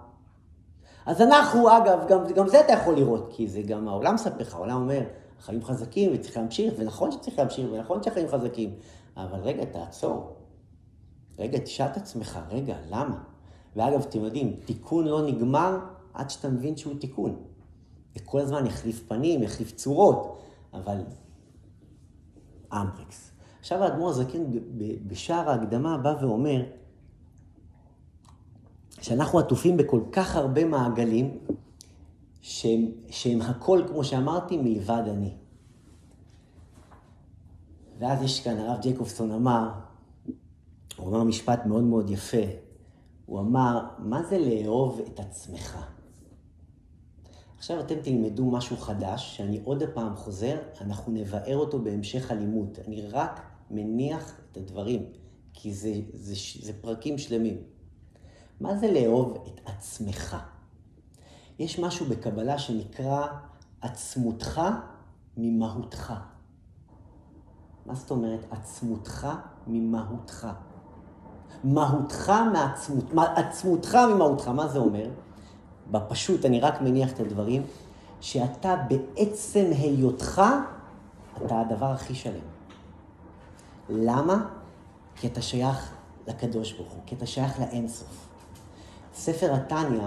אז אנחנו, אגב, גם זה אתה יכול לראות, כי זה גם העולם מספר לך, העולם אומר, החיים חזקים וצריך להמשיך, ונכון שצריך להמשיך, ונכון שהחיים חזקים, אבל רגע, תעצור. רגע, תשאל את עצמך, רגע, למה? ואגב, אתם יודעים, תיקון לא נגמר עד שאתה מבין שהוא תיקון. כל הזמן יחליף פנים, יחליף צורות, אבל... אמברקס. עכשיו האדמו"ר הזקן בשער ההקדמה בא ואומר, שאנחנו עטופים בכל כך הרבה מעגלים, שהם הכל, כמו שאמרתי, מלבד אני. ואז יש כאן, הרב ג'קובסון אמר, הוא אמר משפט מאוד מאוד יפה, הוא אמר, מה זה לאהוב את עצמך? עכשיו אתם תלמדו משהו חדש, שאני עוד הפעם חוזר, אנחנו נבאר אותו בהמשך הלימוד. אני רק מניח את הדברים, כי זה פרקים שלמים. מה זה לאהוב את עצמך? יש משהו בקבלה שנקרא עצמותך ממהותך. מה זאת אומרת? עצמותך ממהותך. מהותך מעצמות, עצמותך ממהותך. מה זה אומר? בפשוט, אני רק מניח את הדברים, שאתה בעצם היותך, אתה הדבר הכי שלם. למה? כי אתה שייך לקדוש ברוך הוא, כי אתה שייך לאינסוף. ספר התניא,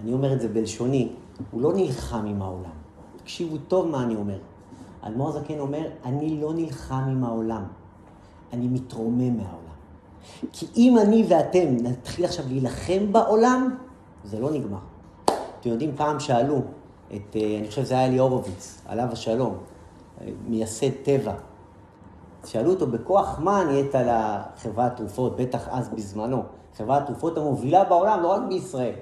אני אומר את זה בלשוני, הוא לא נלחם עם העולם. תקשיבו טוב מה אני אומר. האדמו"ר הזקן אומר, אני לא נלחם עם העולם, אני מתרומם מהעולם. כי אם אני ואתם נתחיל עכשיו להילחם בעולם, זה לא נגמר. אתם יודעים, פעם שאלו את, אני חושב זה היה לי הורוביץ, עליו השלום, מייסד טבע. שאלו אותו, בכוח מה נהיית על חברת התרופות, בטח אז בזמנו, חברת התרופות המובילה בעולם, לא רק בישראל.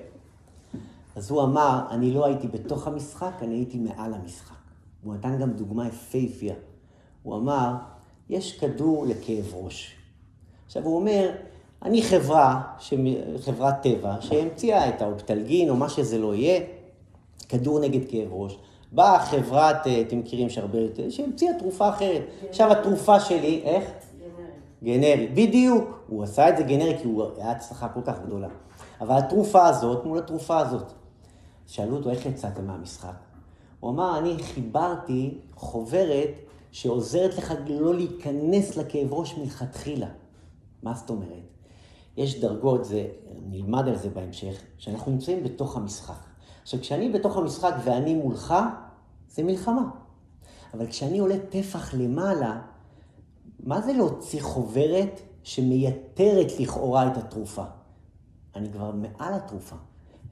אז הוא אמר, אני לא הייתי בתוך המשחק, אני הייתי מעל המשחק. הוא נתן גם דוגמה יפהפייה. הוא אמר, יש כדור לכאב ראש. עכשיו הוא אומר, אני חברת טבע, שהמציאה את האופטלגין או מה שזה לא יהיה, כדור נגד כאב ראש. באה חברת, אתם מכירים שהרבה יותר, שהמציאה תרופה אחרת. עכשיו התרופה שלי, איך? גנרית. בדיוק. הוא עשה את זה גנרי כי הוא היה הצלחה כל כך גדולה. אבל התרופה הזאת מול התרופה הזאת. שאלו אותו איך יצאתם מהמשחק. הוא אמר, אני חיברתי חוברת שעוזרת לך לא להיכנס לכאב ראש מלכתחילה. מה זאת אומרת? יש דרגות, זה, נלמד על זה בהמשך, שאנחנו נמצאים בתוך המשחק. עכשיו, כשאני בתוך המשחק ואני מולך, זה מלחמה. אבל כשאני עולה טפח למעלה, מה זה להוציא חוברת שמייתרת לכאורה את התרופה? אני כבר מעל התרופה.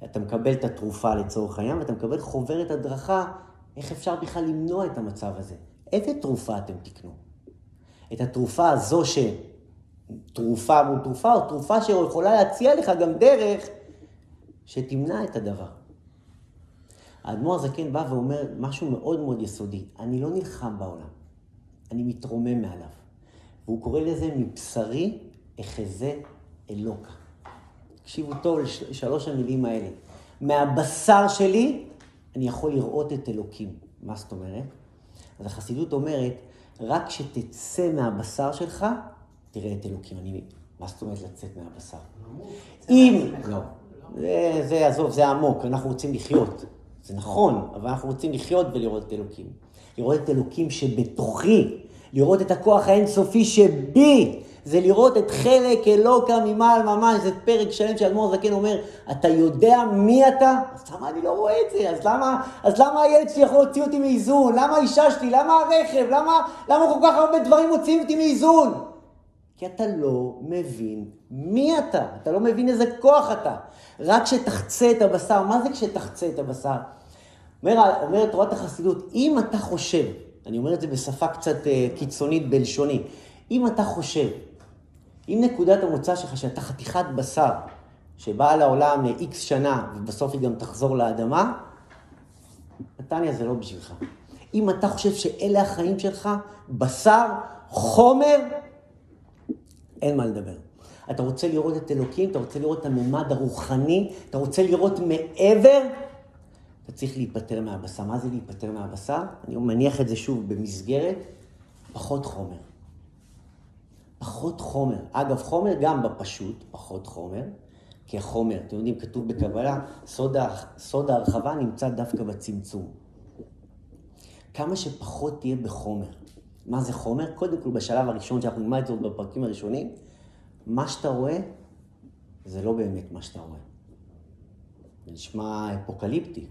אתה מקבל את התרופה לצורך העניין, ואתה מקבל חוברת הדרכה, איך אפשר בכלל למנוע את המצב הזה? איזה תרופה אתם תקנו? את התרופה הזו תרופה מול תרופה, או תרופה שיכולה להציע לך גם דרך שתמנע את הדבר. האדמו"ר הזקן בא ואומר משהו מאוד מאוד יסודי, אני לא נלחם בעולם, אני מתרומם מעליו. והוא קורא לזה מבשרי אחזה אלוקה. תקשיבו טוב לשלוש המילים האלה. מהבשר שלי אני יכול לראות את אלוקים. מה זאת אומרת? אז החסידות אומרת, רק שתצא מהבשר שלך, תראה את אלוקים. מה זאת אומרת לצאת מהבשר? אם... לא. זה עזוב, זה עמוק, אנחנו רוצים לחיות. זה נכון, אבל אנחנו רוצים לחיות ולראות את אלוקים. לראות את אלוקים שבתוכי, לראות את הכוח האינסופי שבי, זה לראות את חלק אלוקה ממעל ממש, זה פרק שלם שאדמו"ר זקן אומר, אתה יודע מי אתה? אז למה אני לא רואה את זה? אז למה הילד שלי יכול להוציא אותי מאיזון? למה האישה שלי? למה הרכב? למה כל כך הרבה דברים מוציאים אותי מאיזון? כי אתה לא מבין מי אתה, אתה לא מבין איזה כוח אתה. רק כשתחצה את הבשר, מה זה כשתחצה את הבשר? אומרת תורת החסידות, אם אתה חושב, אני אומר את זה בשפה קצת קיצונית בלשוני, אם אתה חושב, אם נקודת המוצא שלך שאתה חתיכת בשר, שבאה לעולם ל-X שנה, ובסוף היא גם תחזור לאדמה, נתניה זה לא בשבילך. אם אתה חושב שאלה החיים שלך, בשר, חומר, אין מה לדבר. אתה רוצה לראות את אלוקים, אתה רוצה לראות את הממד הרוחני, אתה רוצה לראות מעבר, אתה צריך להיפטר מהבשר. מה זה להיפטר מהבשר? אני מניח את זה שוב במסגרת, פחות חומר. פחות חומר. אגב, חומר גם בפשוט, פחות חומר, כי החומר, אתם יודעים, כתוב בקבלה, סוד ההרחבה נמצא דווקא בצמצום. כמה שפחות תהיה בחומר. מה זה חומר? קודם כל בשלב הראשון שאנחנו נלמד את זה בפרקים הראשונים, מה שאתה רואה, זה לא באמת מה שאתה רואה. זה נשמע אפוקליפטי.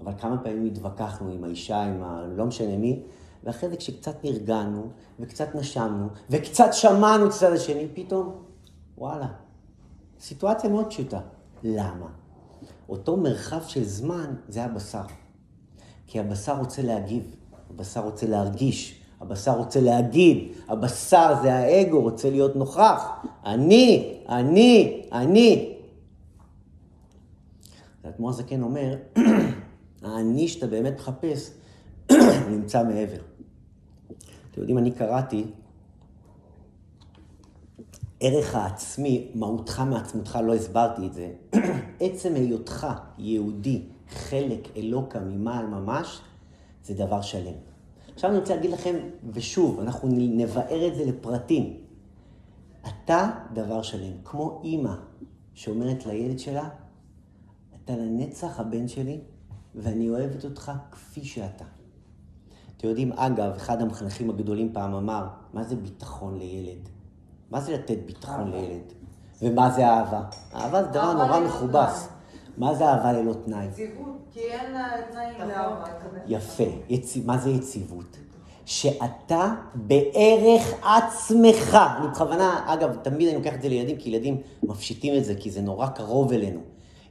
אבל כמה פעמים התווכחנו עם האישה, עם הלא משנה מי, ואחרי זה כשקצת נרגענו, וקצת נשמנו, וקצת שמענו צד השני, פתאום, וואלה, סיטואציה מאוד פשוטה. למה? אותו מרחב של זמן זה הבשר. כי הבשר רוצה להגיב, הבשר רוצה להרגיש, הבשר רוצה להגיד, הבשר זה האגו, רוצה להיות נוכח. אני. האדמו"ר הזקן אומר, האני שאתה באמת מחפש, הוא נמצא מעבר. אתם יודעים, אני קראתי, ערך העצמי, מהותך מעצמותך, לא הסברתי את זה. עצם היותך יהודי, חלק אלוקה ממעל ממש, זה דבר שלם. עכשיו אני רוצה להגיד לכם, ושוב, אנחנו נבאר את זה לפרטים. אתה דבר שלם, כמו אימא שאומרת לילד שלה, אתה לנצח הבן שלי, ואני אוהבת אותך כפי שאתה. אתם יודעים, אגב, אחד המחנכים הגדולים פעם אמר, מה זה ביטחון לילד? מה זה לתת ביטחון לילד? ומה זה אהבה? אהבה זה דבר נורא מכובס. מה זה אהבה ללא תנאי? יציבות, כי אין תנאים לאהבה. יפה. מה זה יציבות? שאתה בערך עצמך. אני בכוונה, אגב, תמיד אני לוקח את זה לילדים, כי ילדים מפשיטים את זה, כי זה נורא קרוב אלינו.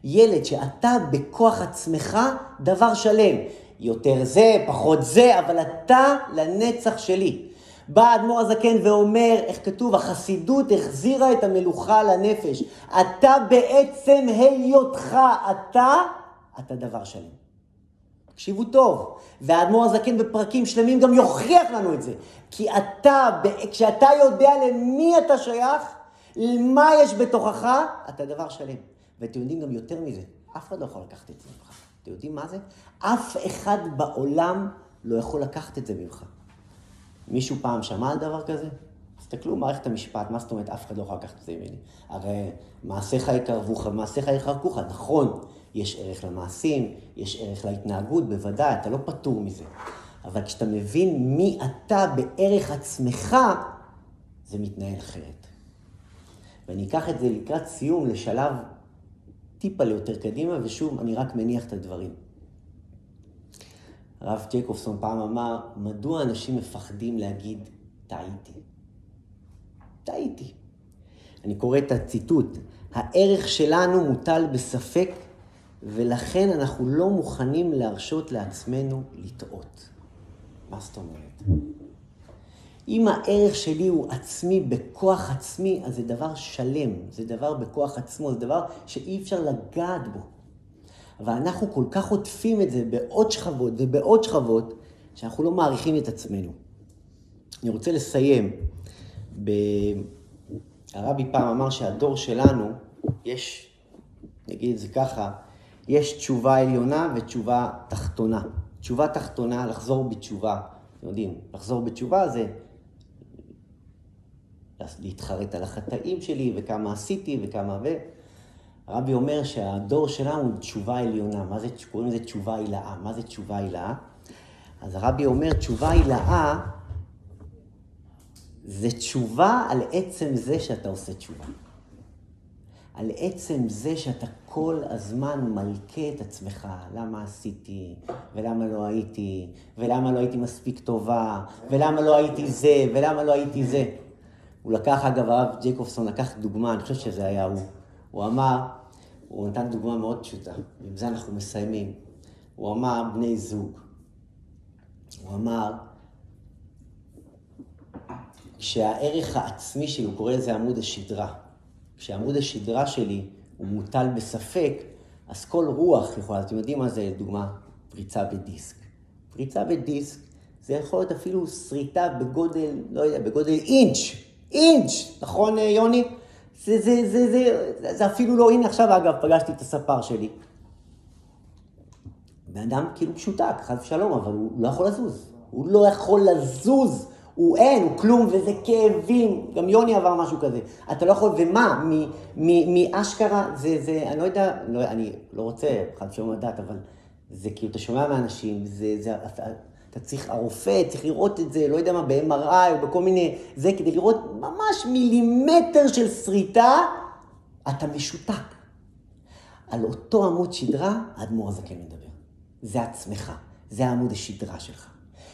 ילד שאתה בכוח עצמך דבר שלם. יותר זה, פחות זה, אבל אתה לנצח שלי. בא האדמו"ר הזקן ואומר, איך כתוב, החסידות החזירה את המלוכה לנפש. אתה בעצם היותך, אתה דבר שלם. תקשיבו טוב, והאדמו"ר הזקן בפרקים שלמים גם יוכיח לנו את זה. כי כשאתה יודע למי אתה שייך, למה יש בתוכך, אתה דבר שלם. ואתם יודעים גם יותר מזה, אף אחד לא יכול לקחת את זה ממך. אתם יודעים מה זה? אף אחד בעולם לא יכול לקחת את זה ממך. מישהו פעם שמע על דבר כזה? תסתכלו מערכת המשפט, מה זאת אומרת? אף אחד לא יכול לקחת את זה ממני. הרי מעשיך יקרבוך, מעשיך יחרקוך, נכון, יש ערך למעשים, יש ערך להתנהגות, בוודאי, אתה לא פטור מזה. אבל כשאתה מבין מי אתה בערך עצמך, זה מתנהל אחרת. ואני אקח את זה לקראת סיום לשלב טיפה ליותר קדימה, ושוב, אני רק מניח את הדברים. הרב ג'ייקובסון פעם אמר, מדוע אנשים מפחדים להגיד, טעיתי. אני קורא את הציטוט, הערך שלנו מוטל בספק, ולכן אנחנו לא מוכנים להרשות לעצמנו לטעות. מה זאת אומרת? אם הערך שלי הוא עצמי, בכוח עצמי, אז זה דבר שלם, זה דבר בכוח עצמו, זה דבר שאי אפשר לגעת בו. אבל אנחנו כל כך עוטפים את זה בעוד שכבות ובעוד שכבות, שאנחנו לא מעריכים את עצמנו. אני רוצה לסיים. הרבי פעם אמר שהדור שלנו, יש, נגיד זה ככה, יש תשובה עליונה ותשובה תחתונה. תשובה תחתונה, לחזור בתשובה. אתם יודעים, לחזור בתשובה זה להתחרט על החטאים שלי וכמה עשיתי וכמה ו... הרבי אומר שהדור שלנו הוא תשובה עליונה. מה זה, קוראים לזה תשובה הילאה. מה זה תשובה הילאה? אז הרבי אומר, תשובה הילאה זה תשובה על עצם זה שאתה עושה תשובה. על עצם זה שאתה כל הזמן מלכה את עצמך, למה עשיתי, ולמה לא הייתי, ולמה לא הייתי מספיק טובה, ולמה לא הייתי זה, ולמה לא הייתי זה. הוא לקח, אגב, הרב ג'קובסון לקח דוגמה, אני חושב שזה היה הוא. הוא אמר, הוא נתן דוגמה מאוד פשוטה, עם זה אנחנו מסיימים. הוא אמר, בני זוג. הוא אמר, כשהערך העצמי שלי, הוא קורא לזה עמוד השדרה, כשעמוד השדרה שלי הוא מוטל בספק, אז כל רוח יכולה, אתם יודעים מה זה, לדוגמה, פריצה בדיסק. פריצה בדיסק זה יכול להיות אפילו שריטה בגודל, לא יודע, בגודל אינץ'. אינץ', נכון יוני? זה אפילו לא, הנה עכשיו אגב פגשתי את הספר שלי. באדם כאילו פשוטה, חד ושלום, אבל הוא לא יכול לזוז. הוא לא יכול לזוז. הוא אין, הוא כלום, וזה כאבים. גם יוני עבר משהו כזה. אתה לא יכול, ומה? מאשכרה, זה, אני לא יודע, אני לא רוצה, חד ושלום לדעת, אבל זה כאילו, אתה שומע מאנשים, אתה צריך, הרופא צריך לראות את זה, לא יודע מה, ב-MRI או בכל מיני, זה כדי לראות ממש מילימטר של שריטה, אתה משותק. על אותו עמוד שדרה, האדמו"ר הזקן מדבר. זה עצמך, זה העמוד השדרה שלך.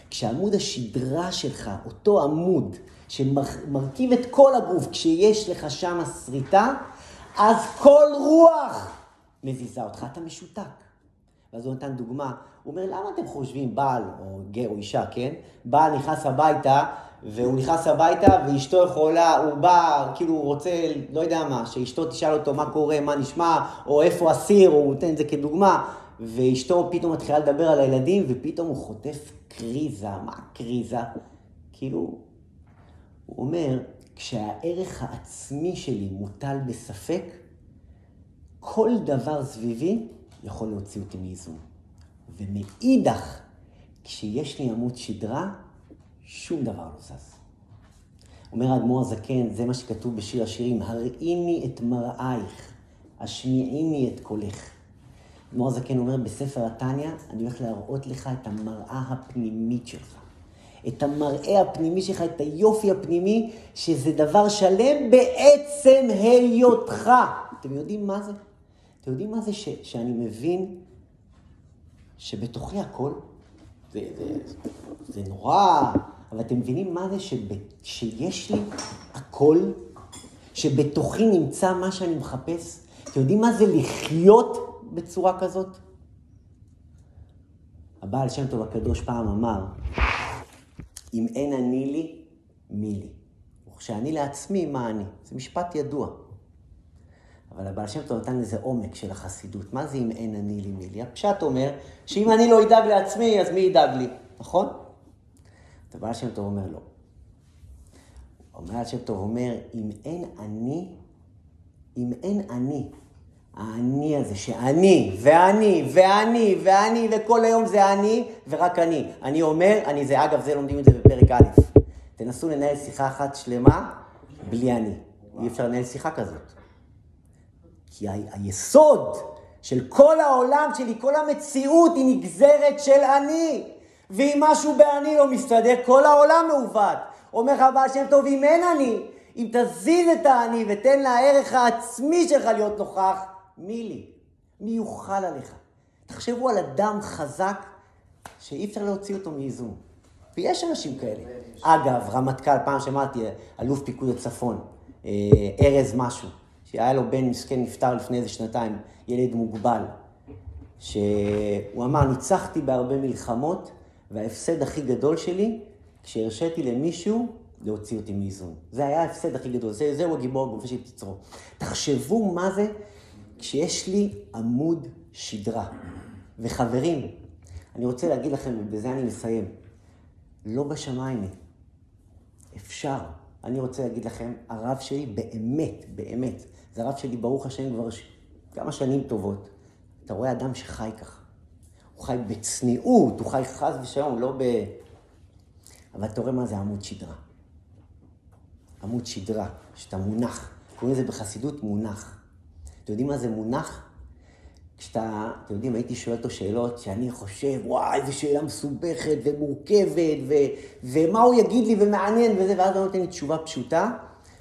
כשעמוד השדרה שלך, אותו עמוד שמרכיב את כל הגוף, כשיש לך שם שריטה, אז כל רוח מזיזה אותך, אתה משותק. ואז הוא נתן דוגמה, הוא אומר, למה אתם חושבים, בעל או גר או אישה, כן? בעל נכנס הביתה, והוא נכנס הביתה, ואשתו יכולה, הוא בא, כאילו הוא רוצה, לא יודע מה, שאשתו תשאל אותו מה קורה, מה נשמע, או איפה הסיר, או הוא נותן את זה כדוגמה, ואשתו פתאום מתחילה לדבר על הילדים, ופתאום הוא חוטף קריזה, מה קריזה? כאילו, הוא אומר, כשהערך העצמי שלי מוטל בספק, כל דבר סביבי יכול להוציא אותי מאיזון. ומאידך, כשיש לי עמוד שדרה, שום דבר לא זז. אומר האדמו"ר הזקן, זה מה שכתוב בשיר השירים, הראיני את מראייך, השמיעיני את קולך. האדמו"ר הזקן אומר, בספר התניא, אני הולך להראות לך את המראה הפנימית שלך. את המראה הפנימי שלך, את היופי הפנימי, שזה דבר שלם בעצם היותך. אתם יודעים מה זה? אתם יודעים מה זה שאני מבין שבתוכי הכל, זה נורא, אבל אתם מבינים מה זה שיש לי הכל, שבתוכי נמצא מה שאני מחפש? אתם יודעים מה זה לחיות בצורה כזאת? הבעל שם טוב הקדוש פעם אמר, אם אין אני לי, מי לי? וכשאני לעצמי, מה אני? זה משפט ידוע. אבל הבעל שם טוב נתן לזה עומק של החסידות. מה זה אם אין אני לי מי לי? הפשט אומר שאם אני לא ידאג לעצמי, אז מי ידאג לי? נכון? אז הבעל שם טוב אומר לא. הבעל שם טוב אומר, אם אין אני, האני הזה שאני, ואני, ואני, ואני, וכל היום זה אני, ורק אני. אני אומר, אני זה, אגב, זה לומדים את זה בפרק א'. תנסו לנהל שיחה אחת שלמה, בלי אני. אי אפשר לנהל שיחה כזאת. כי היסוד של כל העולם שלי, כל המציאות היא נגזרת של אני. ואם משהו באני לא מסתדר, כל העולם מעוות. אומר הבעל שם טוב, אם אין אני, אם תזיז את האני ותן לערך העצמי שלך להיות נוכח, מי לי? מי יוכל עליך? תחשבו על אדם חזק שאי אפשר להוציא אותו מאיזון. ויש אנשים כאלה. אגב, רמטכ"ל, פעם שמעתי, אלוף פיקוד הצפון, ארז משהו. שהיה לו בן מסכן נפטר לפני איזה שנתיים, ילד מוגבל, שהוא אמר, ניצחתי בהרבה מלחמות, וההפסד הכי גדול שלי, כשהרשיתי למישהו להוציא אותי מאיזון. זה היה ההפסד הכי גדול, זהו הגיבור הגופה של יצרו. תחשבו מה זה כשיש לי עמוד שדרה. וחברים, אני רוצה להגיד לכם, ובזה אני מסיים, לא בשמיים, אפשר. אני רוצה להגיד לכם, הרב שלי באמת, באמת, זה הרב שלי ברוך השם כבר כמה שנים טובות. אתה רואה אדם שחי ככה. הוא חי בצניעות, הוא חי חס ושלום, לא ב... אבל אתה רואה מה זה עמוד שדרה. עמוד שדרה, שאתה מונח. קוראים לזה בחסידות מונח. אתם יודעים מה זה מונח? כשאתה, אתם יודעים, הייתי שואל אותו שאלות שאני חושב, וואי, איזו שאלה מסובכת ומורכבת, ומה הוא יגיד לי ומעניין וזה, ואז לא נותן לי תשובה פשוטה,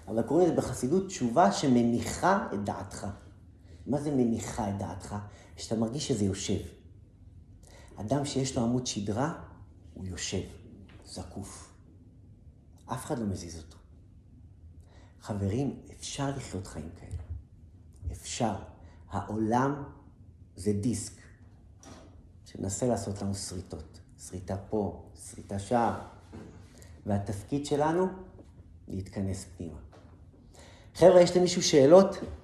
אבל קוראים לזה בחסידות תשובה שמניחה את דעתך. מה זה מניחה את דעתך? שאתה מרגיש שזה יושב. אדם שיש לו עמוד שדרה, הוא יושב, זקוף. אף אחד לא מזיז אותו. חברים, אפשר לחיות חיים כאלה. אפשר. העולם זה דיסק שמנסה לעשות לנו שריטות. שריטה פה, שריטה שם. והתפקיד שלנו להתכנס פנימה. חבר'ה, יש למישהו שאלות?